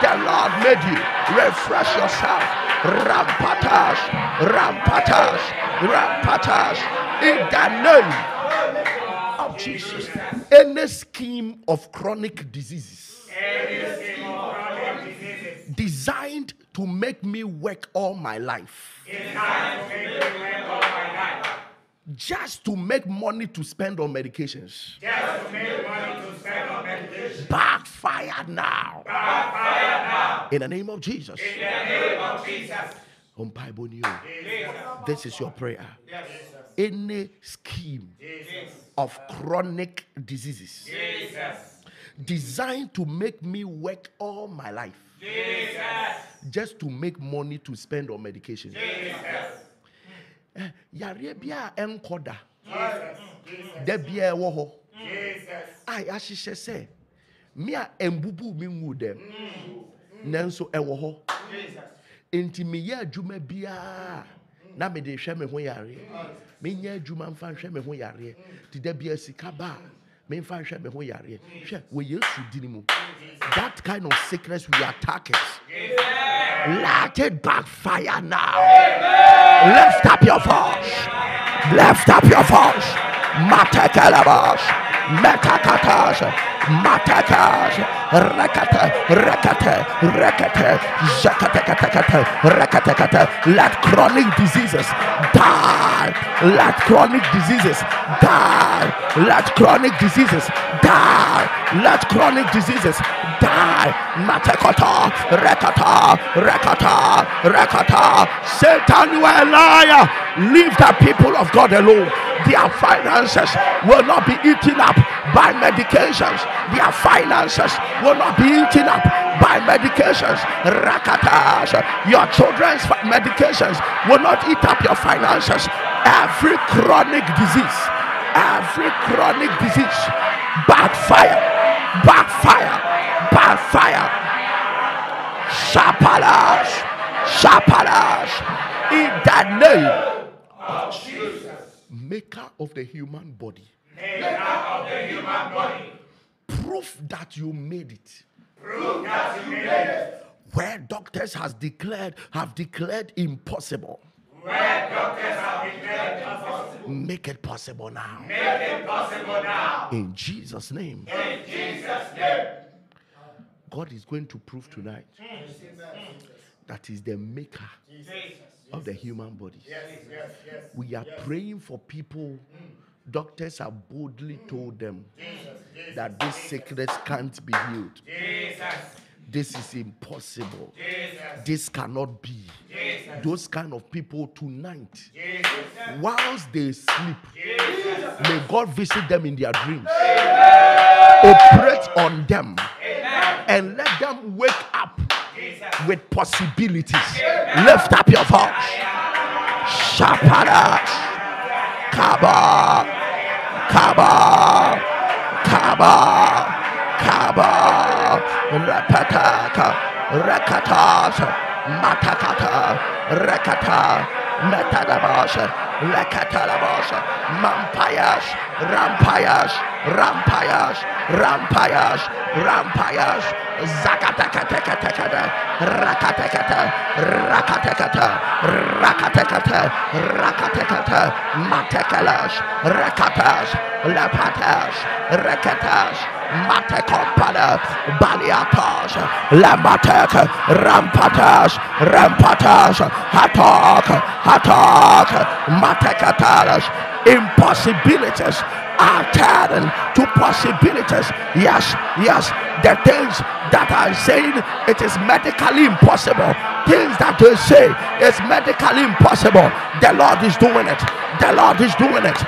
The Lord made you, refresh yourself. Rampatash, rampatash, rampatash. In the name of Jesus. Any scheme of chronic diseases designed to make me work all my life, just to make money to spend on medications. Just to make money to spend on medications. Backfire now. Backfire now. In the name of Jesus. In the name of Jesus. This is your prayer. Yes. Any scheme, Jesus, of chronic diseases, Jesus, designed to make me work all my life, Jesus, just to make money to spend on medications, Jesus, Yarebia and Koda. Debia Woho. I as she say, Mia and Bubu Mimu dem. Nanso Ewoho. Intimia Juma Bia. Name de Shame Hoyari. Minya Juman Fan Shame Hoyari. Did there be a Sikaba? Main Fan Shame Hoyari. We used to Dinimu. That kind of sickness we are targets. Let it backfire now. Amen. Lift up your voice. Lift up your voice. Matekalabas. Metakatas. Matekas. Rekate. Rekate. Rekate. Zakatekate. Rekate. Let chronic diseases die. Let chronic diseases die. Let chronic diseases die. Let chronic diseases die. Matekata, rekata, rekata, rekata. Satan, you are a liar. Leave the people of God alone. Their finances will not be eaten up by medications. Their finances will not be eaten up by medications. Rakatas, your children's medications will not eat up your finances. Every chronic disease, backfire, Shapalas, in the name of Jesus, maker of the human body. Proof that you made it. Where doctors have declared impossible. Make it possible now. In Jesus' name. God is going to prove tonight that is the maker of the human body. We are praying for people. Doctors have boldly told them that this sickness can't be healed. This is impossible. This cannot be. Those kind of people tonight, whilst they sleep, may God visit them in their dreams, operate on them, and let them wake up with possibilities. Lift up your voice. Shapara, Kaba, Rapataka, Rakatas, Matakata, Rakata, Matadabasha, Lakatalabasha, Mampayash, Rampayash, Zakatakata, Rakatakata, Matakalash, Rakatash, Lapatash, Matekompana, Baliatash, Lamatek, Rampatash, Hatok, Matekatalash. Impossibilities are turned to possibilities. Yes, the things that are saying it is medically impossible, things that they say it's medically impossible, the Lord is doing it. The Lord is doing it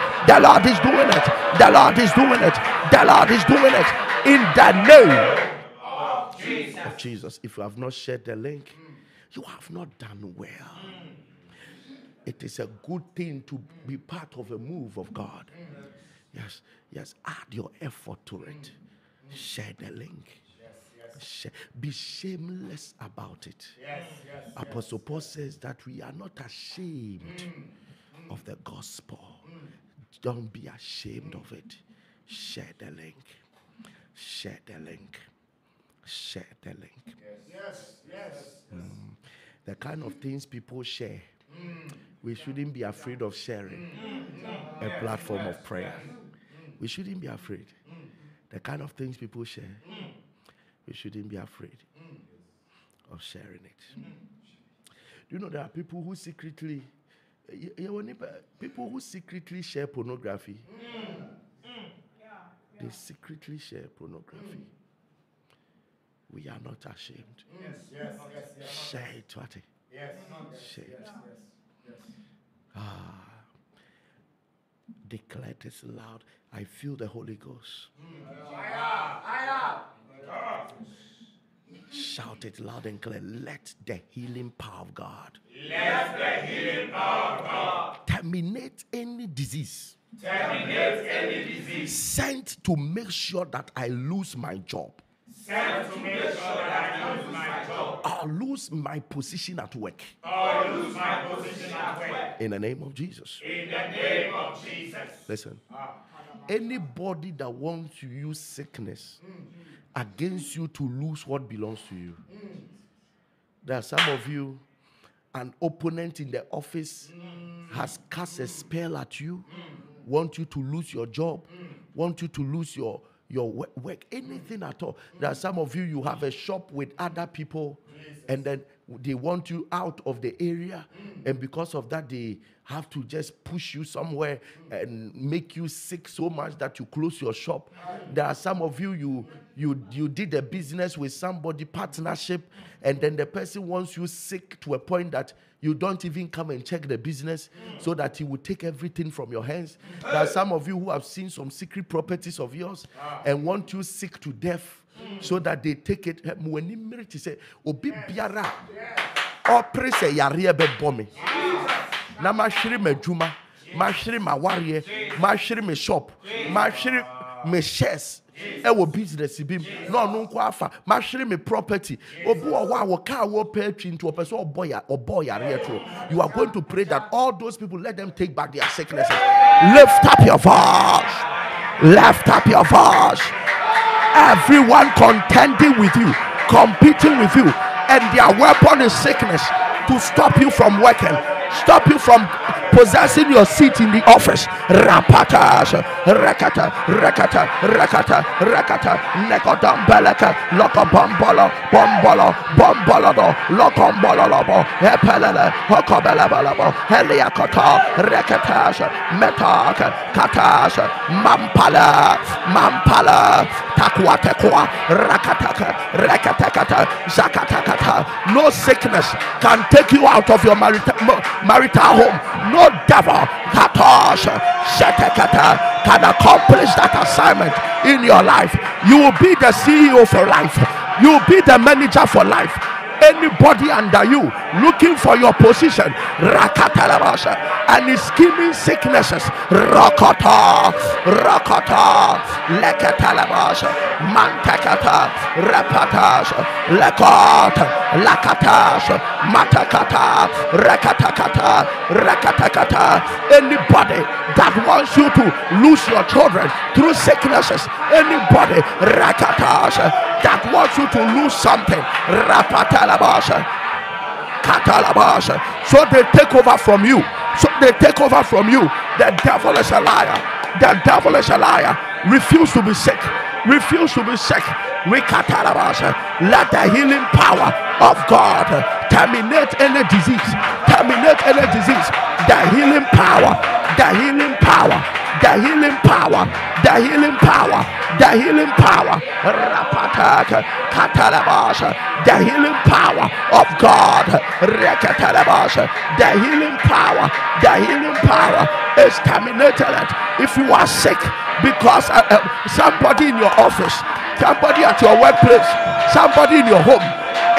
in the name of Jesus. If you have not shared the link, you have not done well. It is a good thing to be part of a move of God. Yes. Add your effort to it. Share the link. Share. Be shameless about it. Apostle Paul says that we are not ashamed of the gospel. Don't be ashamed of it. Share the link. The kind of things people share, we shouldn't be afraid of sharing a platform of prayer. We shouldn't be afraid. The kind of things people share, we shouldn't be afraid of sharing it. You know, there are people who secretly, share pornography. They secretly share pornography. We are not ashamed. Share it, what? Declare this loud. I feel the Holy Ghost. Shout it loud and clear. Let the healing power of God. Terminate any disease. Sent to make sure that I lose my job. I'll lose my position at work. In the name of Jesus. Listen. Anybody that wants to use sickness against you to lose what belongs to you. There are some of you, an opponent in the office has cast a spell at you, want you to lose your job, want you to lose your work, anything at all. There are some of you, you have a shop with other people, and then they want you out of the area, and because of that, they have to just push you somewhere and make you sick so much that you close your shop. There are some of you, you did a business with somebody, partnership, and then the person wants you sick to a point that you don't even come and check the business so that he will take everything from your hands. There are some of you who have seen some secret properties of yours and want you sick to death. So that they take it. You are going to pray that all those people, let them take back their sicknesses. Lift up your voice. Lift up your voice. Everyone contending with you, competing with you, and their weapon is sickness to stop you from working, stop you from possessing your seat in the office. Rapatas, rakata, rakata, rakata, rakata, nekodambeleka, lokobombolo, bombolo, bombolodo, lokombololobo, epelele, hokobelebelebo, heliakota, rekatas, metak, katas, mampala, mampala, takwatekwa, rakataka, rekatakata, zakatakata. No sickness can take you out of your marital home. No devil can accomplish that assignment in your life. You will be the CEO for life. You will be the manager for life. Anybody under you looking for your position, and is scheming sicknesses, rakata, rakata, leketalabas, mantekata, repatas, lekot, lakatas, matakata, rekatakata, rekatakata. Anybody that wants you to lose your children through sicknesses, anybody, rekatas, that wants you to lose something, rapatalabasha, katalabasha. So they take over from you. So they take over from you. The devil is a liar. The devil is a liar. Refuse to be sick. Refuse to be sick. We katalabasha. Let the healing power of God terminate any disease. Terminate any disease. The healing power. The healing power. The healing power, the healing power, the healing power, rapataka, katalabasha, the healing power of God, rekatalabasha, the healing power is terminated. If you are sick, because somebody in your office, somebody at your workplace, somebody in your home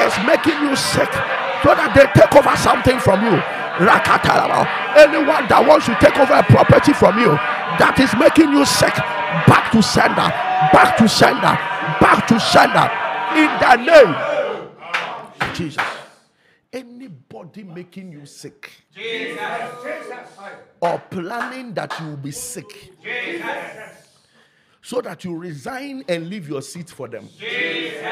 is making you sick, so that they take over something from you. Anyone that wants to take over a property from you that is making you sick, back to sender, back to sender, back to sender, in the name of Jesus. Anybody making you sick, Jesus, or planning that you will be sick, Jesus, so that you resign and leave your seat for them, Jesus.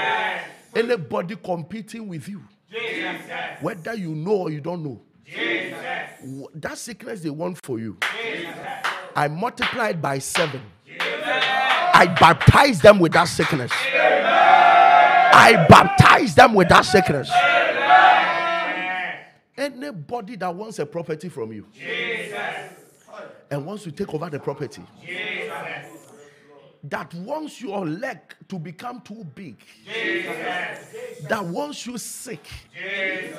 Anybody competing with you, Jesus, whether you know or you don't know, Jesus. That sickness they want for you, Jesus, I multiplied by 7. Jesus. I baptize them with that sickness. Jesus. I baptize them with that sickness. Jesus. Anybody that wants a property from you, Jesus, and wants to take over the property, Jesus, that wants your leg to become too big, Jesus, that wants you sick, Jesus,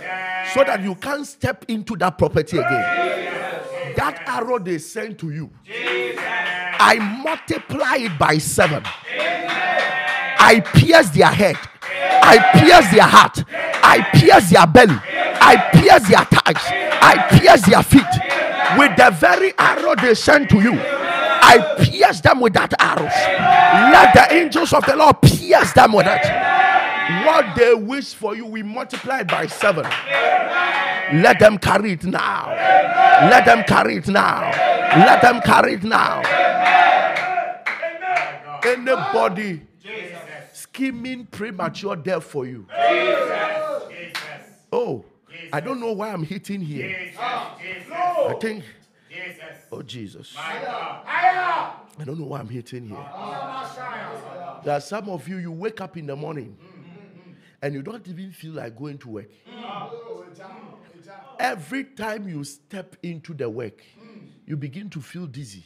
so that you can't step into that property again, Jesus, that arrow they sent to you, Jesus, I multiply it by 7. Jesus. I pierce their head, Jesus. I pierce their heart, Jesus. I pierce their belly, Jesus. I pierce their thighs, Jesus. I pierce their feet, Jesus. With the very arrow they sent to you, I pierce them with that arrow. Let the angels of the Lord pierce them with it. What they wish for you, we multiply by 7. Let them carry it now. Let them carry it now. Let them carry it now. Anybody scheming premature death for you. Oh, I don't know why I'm hitting here. I think... Oh, Jesus. I don't know why I'm hitting here. There are some of you, you wake up in the morning and you don't even feel like going to work. Every time you step into the work, you begin to feel dizzy.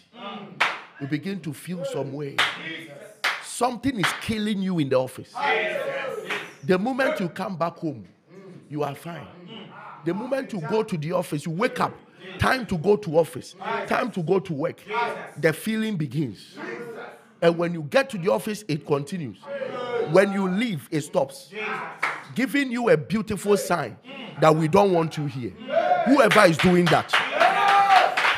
You begin to feel some way. Something is killing you in the office. The moment you come back home, you are fine. The moment you go to the office, you wake up. Time to go to office. Time to go to work. The feeling begins. And when you get to the office, it continues. When you leave, it stops. Giving you a beautiful sign that we don't want you here. Whoever is doing that.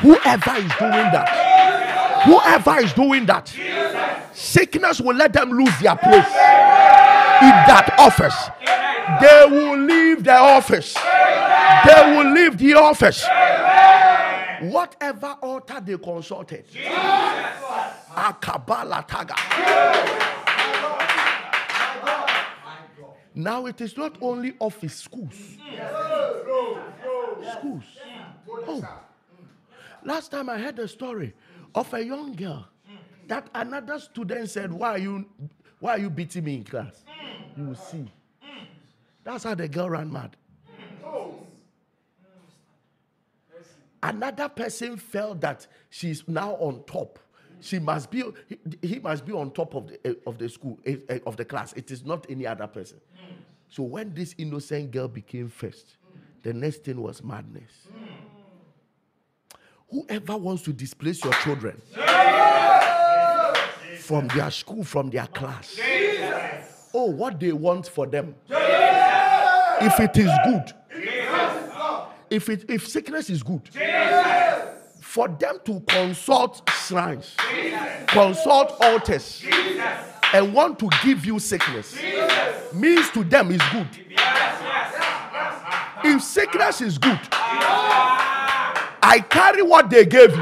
Whoever is doing that. Whoever is doing that. Sickness will let them lose their place in that office. They will leave their office. They will leave the office. Whatever altar they consulted. Akabala Taga. Now it is not only office, schools. Schools. Oh. Last time I heard a story of a young girl that another student said, Why are you beating me in class? You will see. That's how the girl ran mad. Another person felt that she's now on top. She must be. He must be on top of the school, of the class. It is not any other person. So when this innocent girl became first, the next thing was madness. Whoever wants to displace your children from their school, from their class, oh, what they want for them, if it is good, if sickness is good, for them to consult shrines, consult altars, and want to give you sickness, means to them is good. If sickness is good, I carry what they gave you.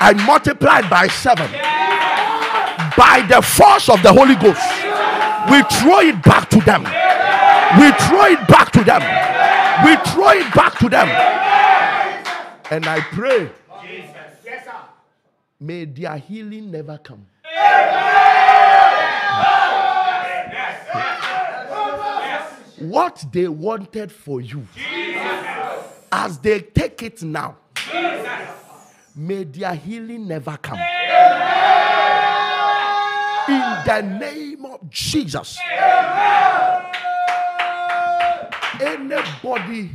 I multiplied by 7. By the force of the Holy Ghost, we throw it back to them. We throw it back to them. We throw it back to them. And I pray, may their healing never come. What they wanted for you, as they take it now, may their healing never come. In the name of Jesus. Anybody,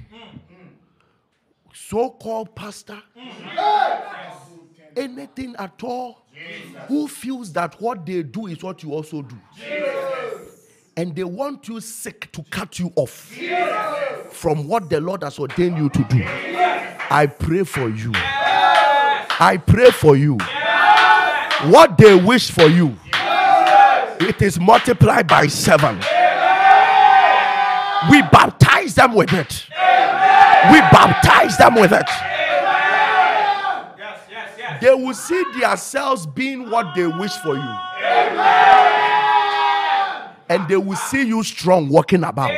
so-called pastor, anything at all, who feels that what they do is what you also do, and they want you sick to cut you off from what the Lord has ordained you to do, I pray for you. I pray for you. What they wish for you, it is multiplied by 7. We baptize them with it. We baptize them with it. They will see themselves being what they wish for you. And they will see you strong walking about.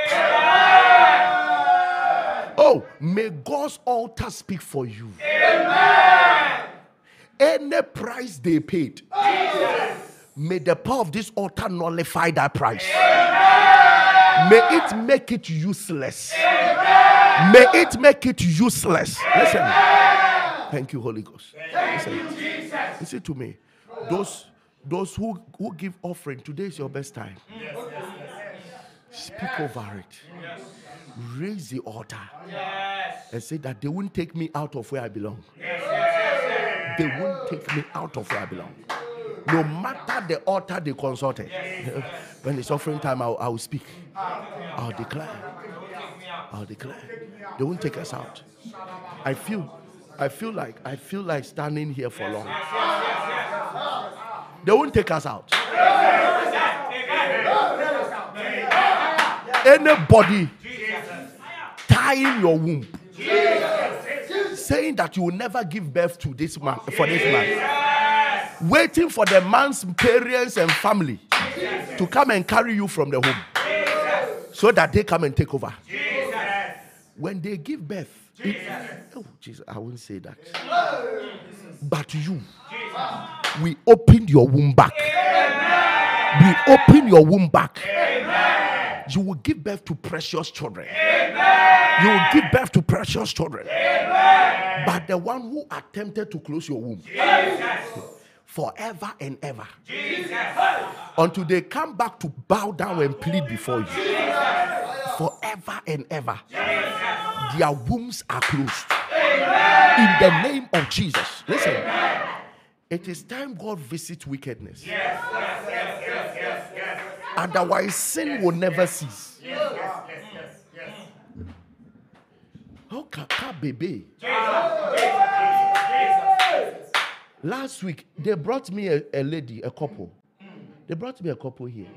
Oh, may God's altar speak for you. Any price they paid, may the power of this altar nullify that price. May it make it useless. May it make it useless. Listen. Thank you, Holy Ghost. Listen to me. Those who give offering, today is your best time. Speak over it. Raise the altar. And say that they won't take me out of where I belong. They won't take me out of where I belong. No matter the altar they consulted. When it's offering time, I'll speak. I'll declare. I'll declare. They won't take us out. I feel like standing here for long. They won't take us out. Anybody tying your womb, saying that you will never give birth to this man, for this man, waiting for the man's parents and family to come and carry you from the home, so that they come and take over. When they give birth, I won't say that. But you, we open your womb back. We open your womb back. You will give birth to precious children. Amen. You will give birth to precious children. Amen. But the one who attempted to close your womb, Jesus. Forever and ever, Jesus. Until they come back to bow down and plead before you, Jesus. Forever and ever, Jesus. Their wombs are closed. Amen. In the name of Jesus. Listen. Amen. It is time God visits wickedness. Yes, yes, yes, yes, yes, yes. Otherwise, sin will never cease. Yes, yes, yes, yes, yes. Oh, Kaka baby. Jesus, Jesus, Jesus. Last week, they brought me a lady, a couple. They brought me a couple here.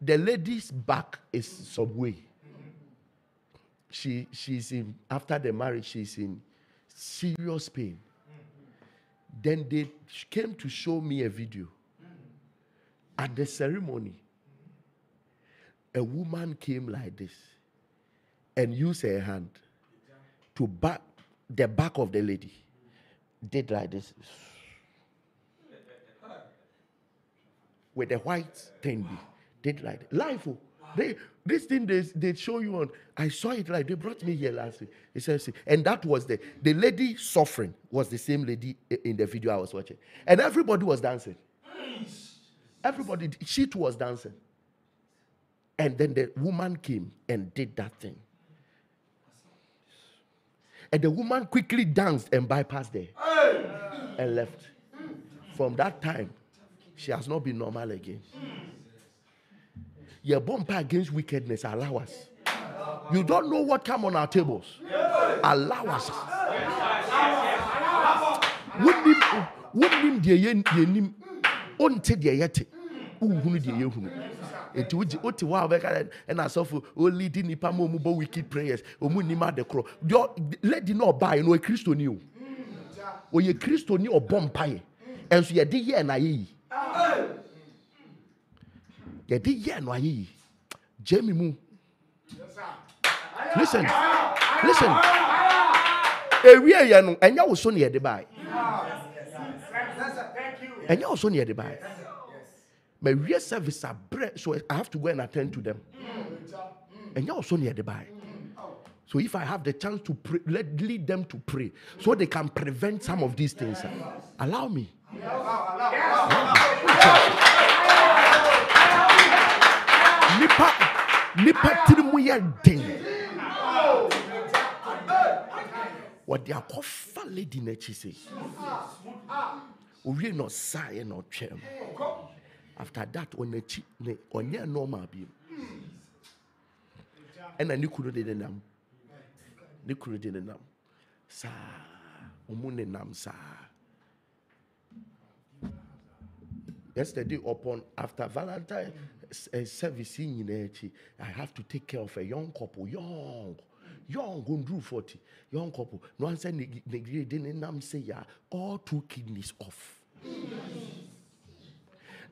The lady's back is Subway. She's in, after the marriage, she's in serious pain. Then they came to show me a video. At the ceremony, a woman came like this and used her hand to back the back of the lady. Did like this. With the white thing. Did like that. Life. This thing they show you on. I saw it like they brought me here last week. It says, and that was the lady suffering was the same lady in the video I was watching. And everybody was dancing. Everybody, she too was dancing. And then the woman came and did that thing. And the woman quickly danced and bypassed there and left. From that time, she has not been normal again. Your bumper against wickedness, allow us. You don't know what come on our tables. Allow us. Wouldn't the until the yeti. And I saw only the Nipamo Mubo wicked prayers. Omunima de crow. Let the no buy no Christo new. Or your Christo new or bomb pie. And so you did here and I. You did here and I. Jamie Moo. Listen. Listen. And you also near the buy. And you also near the buy. My real service are bread, so I have to go and attend to them. And you're also near the by. So if I have the chance to pray, lead them to pray, so they can prevent some of these things. Allow me. What they are called folly in a cheese. We not sigh or tremble. After that, on a normal beam. And then you could do the name. You could do the name. Sa, umune nam sa. Yesterday, upon after Valentine service in I have to take care of a young couple. Young, going through 40. Young couple. No one said negligent nam say ya. All two kidneys off.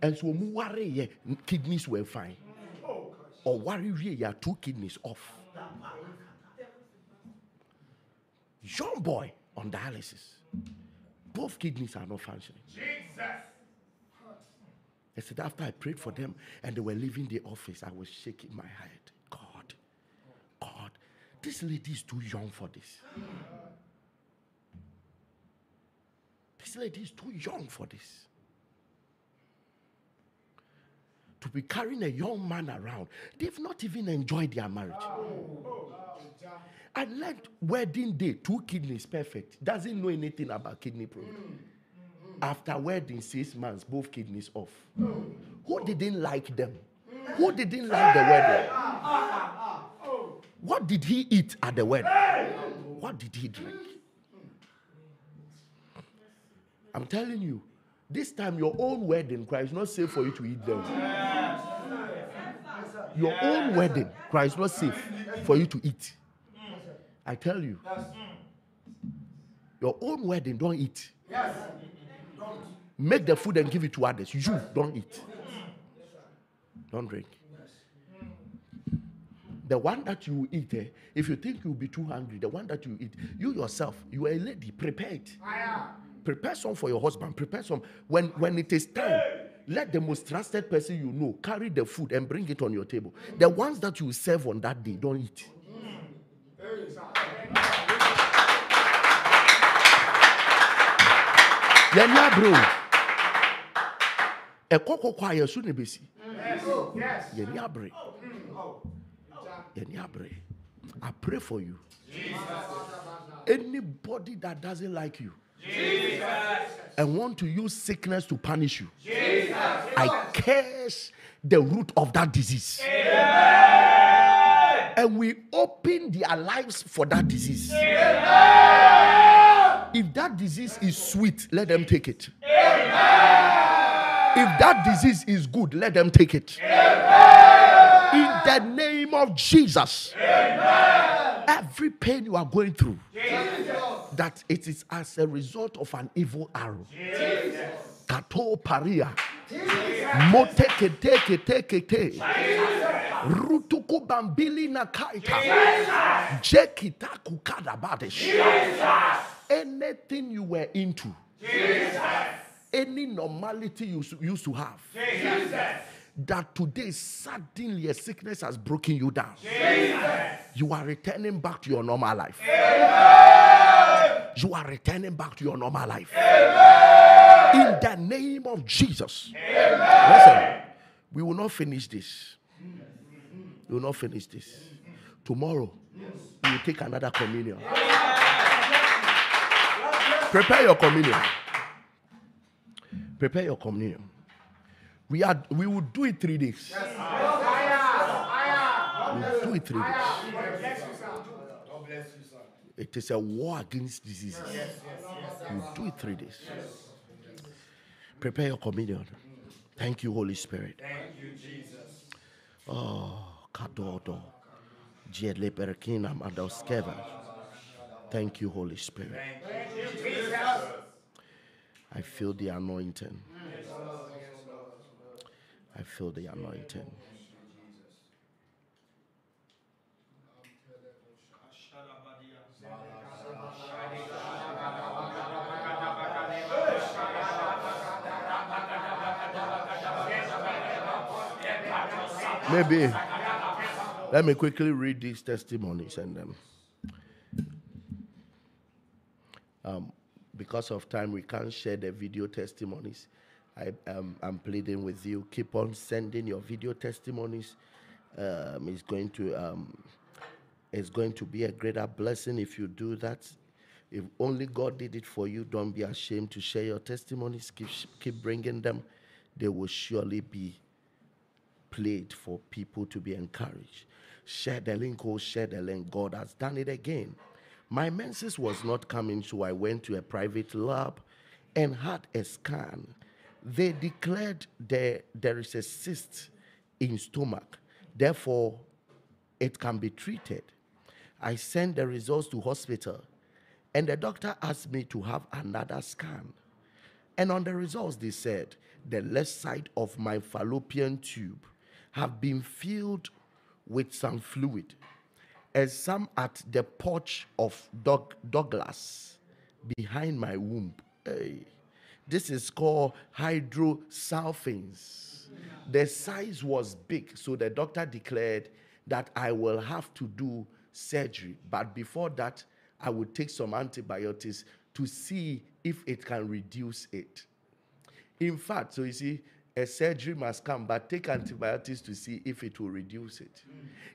And so, worry, kidneys were fine. Or worry, you are two kidneys off. Young boy on dialysis. Both kidneys are not functioning. I said, after I prayed for them and they were leaving the office, I was shaking my head. God, this lady is too young for this. This lady is too young for this. To be carrying a young man around. They've not even enjoyed their marriage. I learned wedding day, two kidneys, perfect. Doesn't know anything about kidney problem. After wedding, 6 months, both kidneys off. Who didn't like them? Who didn't like the wedding? What did he eat at the wedding? What did he drink? I'm telling you, this time your own wedding, Christ is not safe for you to eat them. Your own wedding, Christ is not safe for you to eat. I tell you. Your own wedding, don't eat. Make the food and give it to others. You don't eat. Don't drink. The one that you eat, if you think you'll be too hungry, the one that you eat, you yourself, you are a lady, prepare it. Prepare some for your husband. Prepare some. When it is time, Let the most trusted person you know carry the food and bring it on your table. The ones that you serve on that day, don't eat. I pray for you. Jesus. Anybody that doesn't like you, Jesus, and want to use sickness to punish you, Jesus, I curse the root of that disease. Amen. And we open their lives for that disease. Amen. If that disease is sweet, let them take it. Amen. If that disease is good, let them take it. Amen. In the name of Jesus. Amen. Every pain you are going through, Jesus, that it is as a result of an evil arrow. Kato paria. Motekete. Rutuku bambili na kaita. Jekitaku kadabadesh. Anything you were into, Jesus, any normality you used to have, Jesus, that today suddenly a sickness has broken you down, Jesus, you are returning back to your normal life. Amen. You are returning back to your normal life. Amen. In the name of Jesus. Amen. Listen, we will not finish this. We will not finish this. Tomorrow, we will take another communion. Prepare your communion. Prepare your communion. We will do it 3 days. Yes. We will do it 3 days. God bless you, sir. It is a war against diseases. Yes. We will do it 3 days. Yes. Prepare your communion. Thank you, Holy Spirit. Thank you, Jesus. Oh, Kadodo. Thank you, Holy Spirit. Thank you, Jesus. I feel the anointing. I feel the anointing. Maybe, let me quickly read these testimonies and them. Because of time, we can't share the video testimonies. I'm pleading with you. Keep on sending your video testimonies. It's going to be a greater blessing if you do that. If only God did it for you, don't be ashamed to share your testimonies. Keep bringing them. They will surely be played for people to be encouraged. Share the link. Oh, share the link. God has done it again. My menses was not coming, so I went to a private lab and had a scan. They declared there is a cyst in stomach. Therefore, it can be treated. I sent the results to hospital, and the doctor asked me to have another scan. And on the results, they said, the left side of my fallopian tube have been filled with some fluid and some at the porch of Douglas behind my womb. Hey. This is called hydrosulfins. The size was big, so the doctor declared that I will have to do surgery. But before that, I would take some antibiotics to see if it can reduce it. In fact, so you see, a surgery must come, but take antibiotics to see if it will reduce it.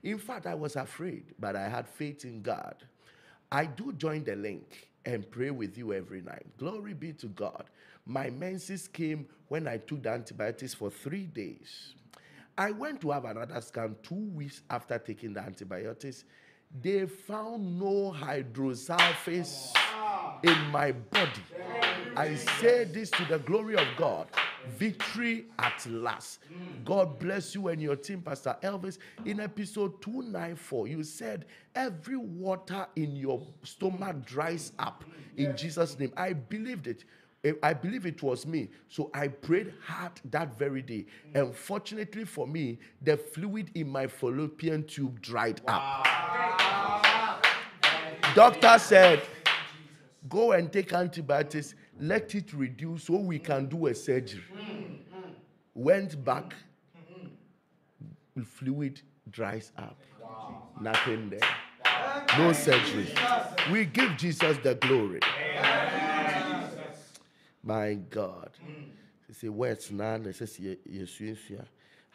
In fact, I was afraid, but I had faith in God. I do join the link and pray with you every night. Glory be to God. My menses came when I took the antibiotics for 3 days. I went to have another scan 2 weeks after taking the antibiotics. They found no hydrosulfase in my body. I say this to the glory of God. Victory at last. God bless you and your team, Pastor Elvis. In episode 294, you said every water in your stomach dries up in Jesus' name. I believed it. I believe it was me. So I prayed hard that very day. And fortunately for me, the fluid in my fallopian tube dried up. Doctor said, go and take antibiotics. Let it reduce so we can do a surgery. went back, fluid dries up. Wow. Nothing there. Wow. No surgery. We give Jesus the glory. Amen. My God. They say, where's none? They say,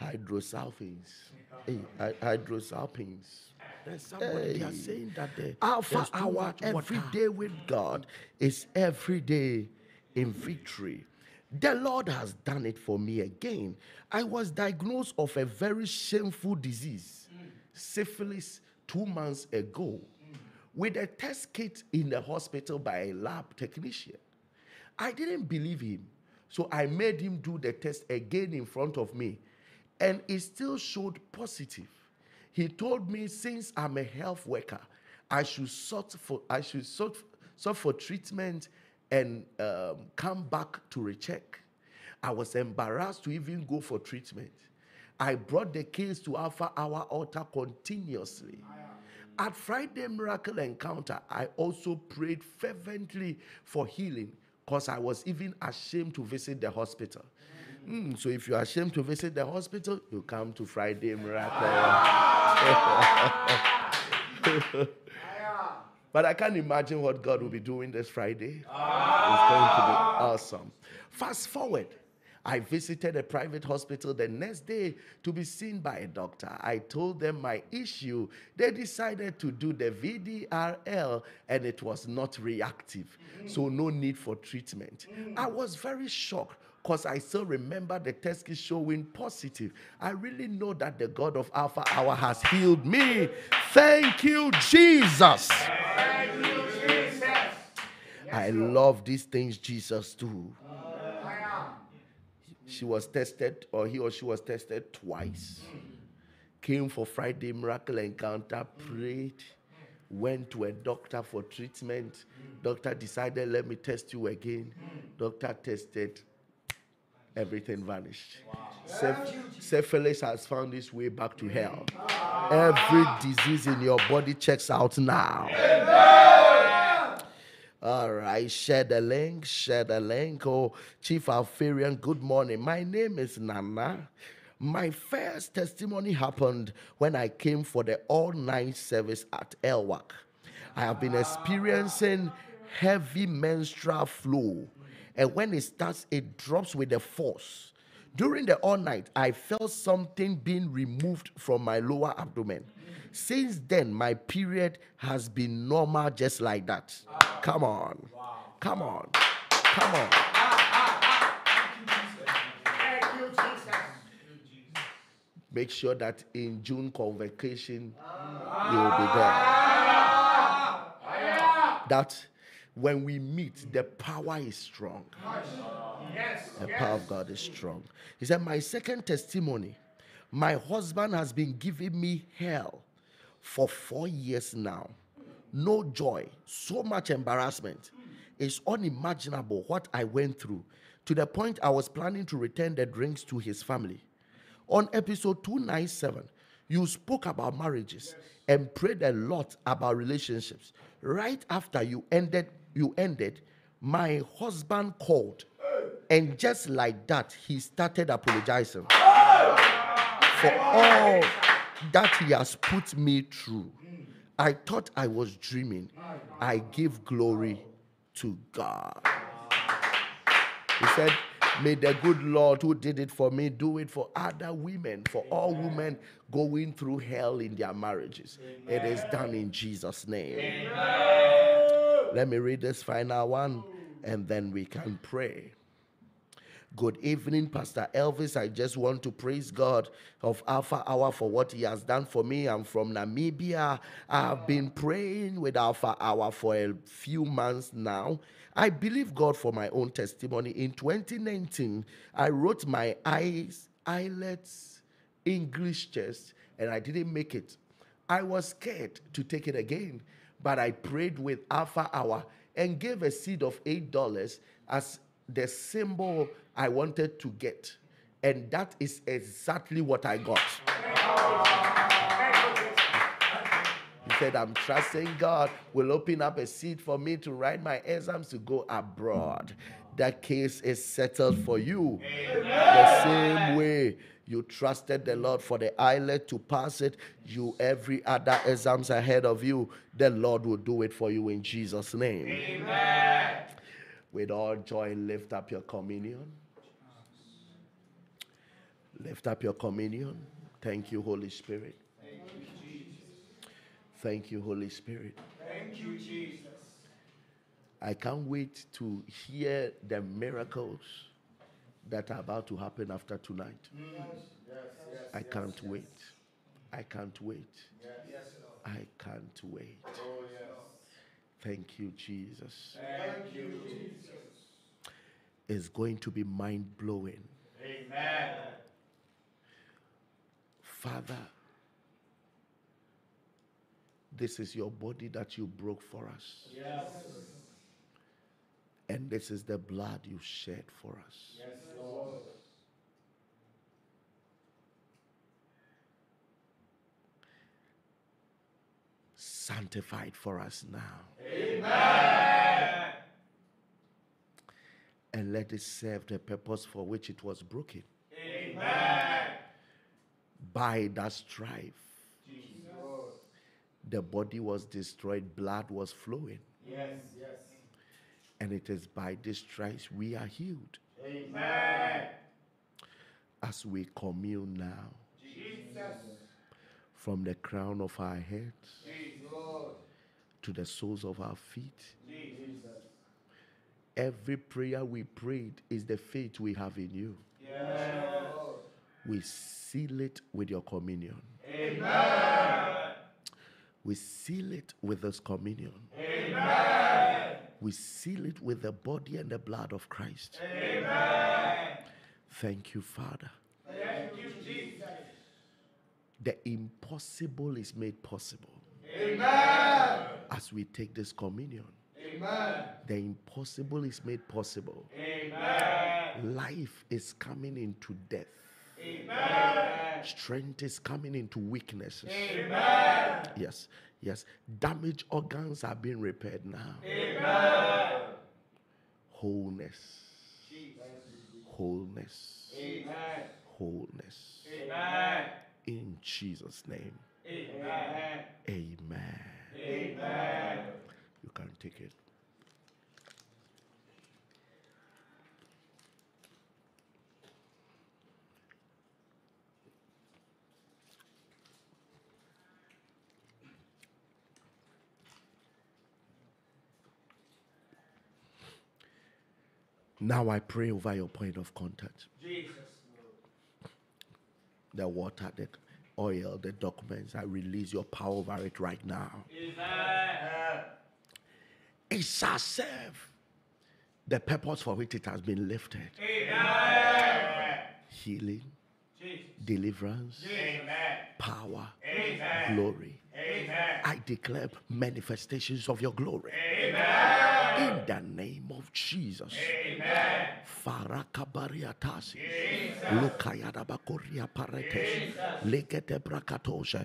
hydrosulfins. Hey, hydrosulfins. There's somebody that is saying that the Alpha Hour every day with God is every day in victory. The Lord has done it for me again. I was diagnosed of a very shameful disease, syphilis, 2 months ago, with a test kit in the hospital by a lab technician. I didn't believe him, so I made him do the test again in front of me, and it still showed positive. He told me, since I'm a health worker, I should sort for treatment and come back to recheck. I was embarrassed to even go for treatment. I brought the case to Alpha Hour altar continuously. At Friday Miracle Encounter, I also prayed fervently for healing because I was even ashamed to visit the hospital. So if you're ashamed to visit the hospital, you come to Friday Miracle. But I can't imagine what God will be doing this Friday. Ah. It's going to be awesome. Fast forward, I visited a private hospital the next day to be seen by a doctor. I told them my issue. They decided to do the VDRL and it was not reactive. So no need for treatment. I was very shocked, because I still remember the test is showing positive. I really know that the God of Alpha Hour has healed me. Thank you, Jesus. Thank you, Jesus. I love these things Jesus do. She was tested, or he or she was tested twice. Came for Friday Miracle Encounter, prayed, went to a doctor for treatment. Doctor decided, let me test you again. Doctor tested. Everything vanished. Wow. Syphilis has found its way back to hell. Wow. Every disease in your body checks out now. Amen. All right, share the link, share the link. Oh, Chief Alfarian, good morning. My name is Nana. My first testimony happened when I came for the all-night service at Elwak. I have been experiencing heavy menstrual flow. And when it starts, it drops with a force. During the all night, I felt something being removed from my lower abdomen. Since then, my period has been normal just like that. Wow. Come on. Wow. Come on. Come on. Thank you, Jesus. Thank you, Jesus. Make sure that in June convocation, you will be there. That when we meet, the power is strong. Yes. The power of God is strong. He said, my second testimony, my husband has been giving me hell for 4 years now. No joy, so much embarrassment. It's unimaginable what I went through, to the point I was planning to return the drinks to his family. On episode 297, you spoke about marriages and prayed a lot about relationships. Right after you ended, my husband called, and just like that, he started apologizing for all that he has put me through. I thought I was dreaming. I give glory to God. He said, may the good Lord who did it for me do it for other women, for all women going through hell in their marriages. Amen. It is done in Jesus' name. Amen. Let me read this final one and then we can pray. Good evening, Pastor Elvis. I just want to praise God of Alpha Hour for what he has done for me. I'm from Namibia. I've been praying with Alpha Hour for a few months now. I believe God for my own testimony. In 2019, I wrote my IELTS English test and I didn't make it. I was scared to take it again, but I prayed with Alpha Hour and gave a seed of $8 as the symbol I wanted to get, and that is exactly what I got. He said, I'm trusting God will open up a seat for me to write my exams to go abroad. that case is settled for you. Amen. The same way you trusted the Lord for the ILET to pass it, you, every other exams ahead of you, the Lord will do it for you in Jesus' name. Amen. With all joy, lift up your communion. Lift up your communion. Thank you, Holy Spirit. Thank you, Jesus. Thank you, Holy Spirit. Thank you, Jesus. I can't wait to hear the miracles that are about to happen after tonight. Yes, yes, yes, I can't wait. I can't wait. Yes, I can't wait. Oh, yes. Thank you, Jesus. Thank you, Jesus. It's going to be mind-blowing. Amen. Father, this is your body that you broke for us. Yes. And this is the blood you shed for us. Yes, Lord. Sanctify it for us now. Amen. And let it serve the purpose for which it was broken. Amen. By that strife, Jesus, the body was destroyed, blood was flowing. Yes, yes. And it is by this stripes we are healed. Amen. As we commune now, Jesus, from the crown of our heads, Jesus, to the soles of our feet, Jesus, every prayer we prayed is the faith we have in you. Yes. We seal it with your communion. Amen. We seal it with this communion. Amen. We seal it with the body and the blood of Christ. Amen. Thank you, Father. Thank you, Jesus. The impossible is made possible. Amen. As we take this communion, amen, the impossible is made possible. Amen. Life is coming into death. Amen. Strength is coming into weaknesses. Amen. Yes, yes. Damaged organs are being repaired now. Amen. Wholeness. Jesus. Wholeness. Amen. Wholeness. Amen. In Jesus' name. Amen. Amen. Amen. You can take it. Now I pray over your point of contact. Jesus. The water, the oil, the documents, I release your power over it right now. Amen. It shall serve the purpose for which it has been lifted. Amen. Healing, Jesus, deliverance, amen, power, amen, glory. Amen. I declare manifestations of your glory. Amen. In the name of Jesus. Amen. Farakabariatasi. Lukayadabakoria paretes. Legete brakatose.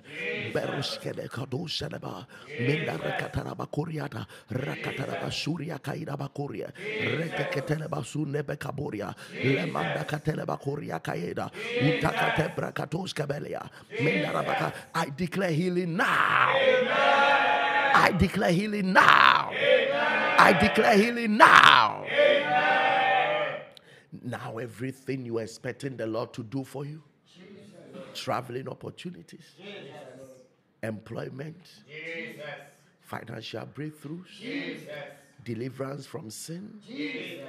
Beruskede kadoseneba. Minda rekatarabakoriata. Rakatarabasuria kaidabakoria. Reketelebasunebekaboria. Lemanda katelebakoria kaeda. Utakate brakatoskebelia. Minda rabaka. I declare healing now. Amen. I declare healing now. Amen. I declare healing now. Amen. Now everything you are expecting the Lord to do for you, Jesus, traveling opportunities, Jesus, employment, Jesus, financial breakthroughs, Jesus, deliverance from sin, Jesus,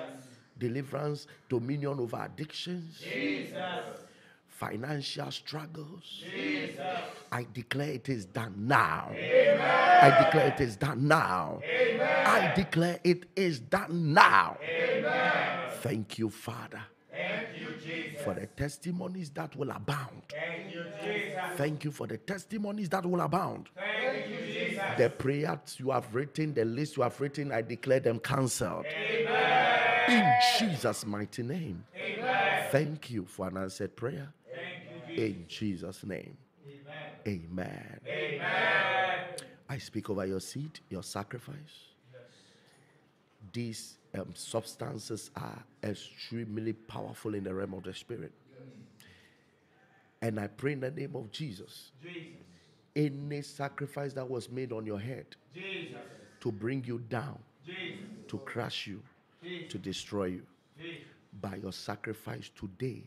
deliverance, dominion over addictions, Jesus, financial struggles, Jesus, I declare it is done now. Amen. I declare it is done now. Amen. I declare it is done now. Amen. Thank you, Father. Thank you, Jesus, for the testimonies that will abound. Thank you, Jesus. Thank you for the testimonies that will abound. Thank you, Jesus. The prayers you have written, the list you have written, I declare them cancelled. In Jesus' mighty name. Amen. Thank you for an answered prayer. In Jesus' name. Amen. Amen. Amen. I speak over your seed, your sacrifice. Yes. these substances are extremely powerful in the realm of the spirit. And I pray in the name of Jesus, any sacrifice that was made on your head to bring you down, to crush you, to destroy you, by your sacrifice today,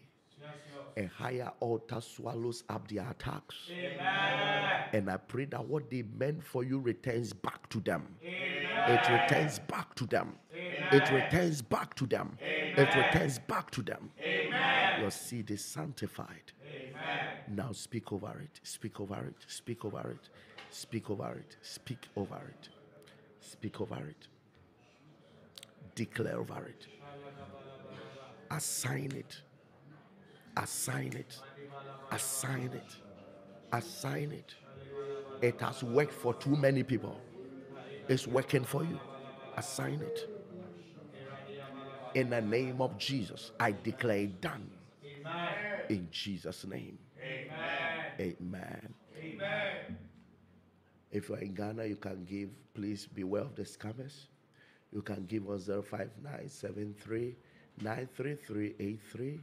a higher altar swallows up their attacks. Amen. And I pray that what they meant for you returns back to them. Amen. It returns back to them. Amen. It returns back to them. Amen. It returns back to them. Amen. Your seed is sanctified. Amen. Now speak over it. Speak over it. Speak over it. Speak over it. Speak over it. Speak over it. Declare over it. Assign it. Assign it. Assign it. Assign it. It has worked for too many people. It's working for you. Assign it. In the name of Jesus, I declare it done. In Jesus' name. Amen. Amen. If you're in Ghana, you can give. Please beware of the scammers. You can give on 05973 93383.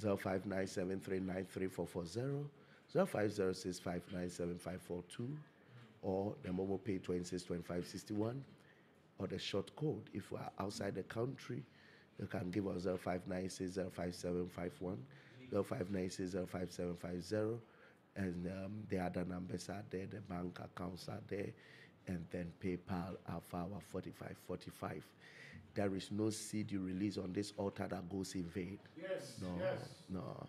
05973 93440, 0506597 542, or the MomoPay 262561, or the short code. If you are outside the country, you can give us 059605751, 059605750, and the other numbers are there, the bank accounts are there, and then PayPal Alpha Hour 4545. There is no seed you release on this altar that goes in vain. Yes, no, yes. No.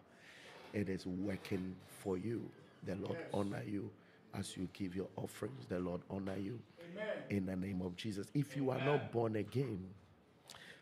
It is working for you. The Lord honor you as you give your offerings. The Lord honor you. Amen. In the name of Jesus. If you are not born again,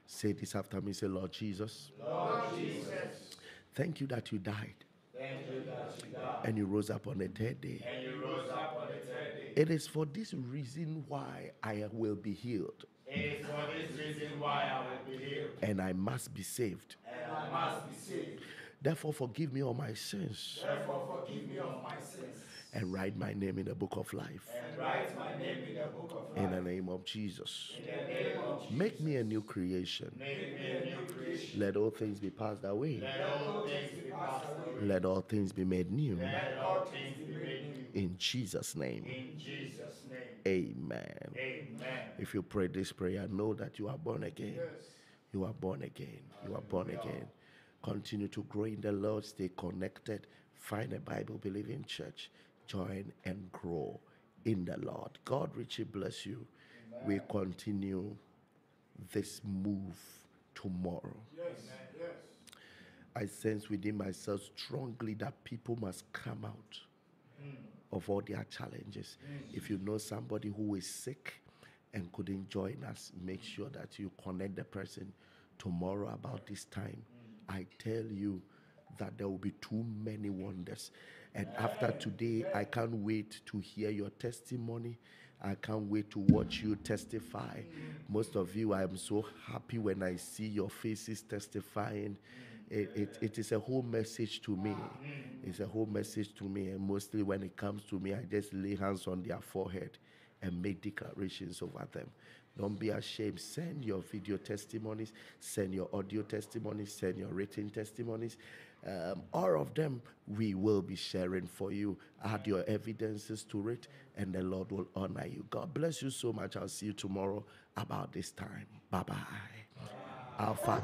say this after me. Say, Lord Jesus. Lord Jesus. Thank you that you died. Thank you that you died. And you rose up on the third day. And you rose up on the third day. It is for this reason why I will be healed. It is for this reason why I will be healed. And I must be saved. And I must be saved. Therefore, forgive me all my sins. Therefore, forgive me all my sins. And write my name in the book of life. And write my name in the book of life. In the name of Jesus. In the name of Jesus. Make me a new creation. Make me a new creation. Let all things be passed away. Let all things be passed away. Let all things be made new. Let all things be made new. In Jesus' name. In Jesus' name. Amen. Amen. If you pray this prayer, know that you are born again. Yes. You are born again. You are born again. Continue to grow in the Lord. Stay connected. Find a Bible-believing church. Join and grow in the Lord. God richly bless you. Amen. We continue this move tomorrow. Yes. Yes. I sense within myself strongly that people must come out of all their challenges. If you know somebody who is sick and couldn't join us, make sure that you connect the person tomorrow about this time. I tell you that there will be too many wonders. And after today, I can't wait to hear your testimony. I can't wait to watch you testify. Most of you, I am so happy when I see your faces testifying. It is a whole message to me. It's a whole message to me. And mostly when it comes to me, I just lay hands on their forehead and make declarations over them. Don't be ashamed. Send your video testimonies. Send your audio testimonies. Send your written testimonies. All of them we will be sharing for you. Add your evidences to it, and the Lord will honor you. God bless you so much. I'll see you tomorrow about this time. Bye-bye. Alpha.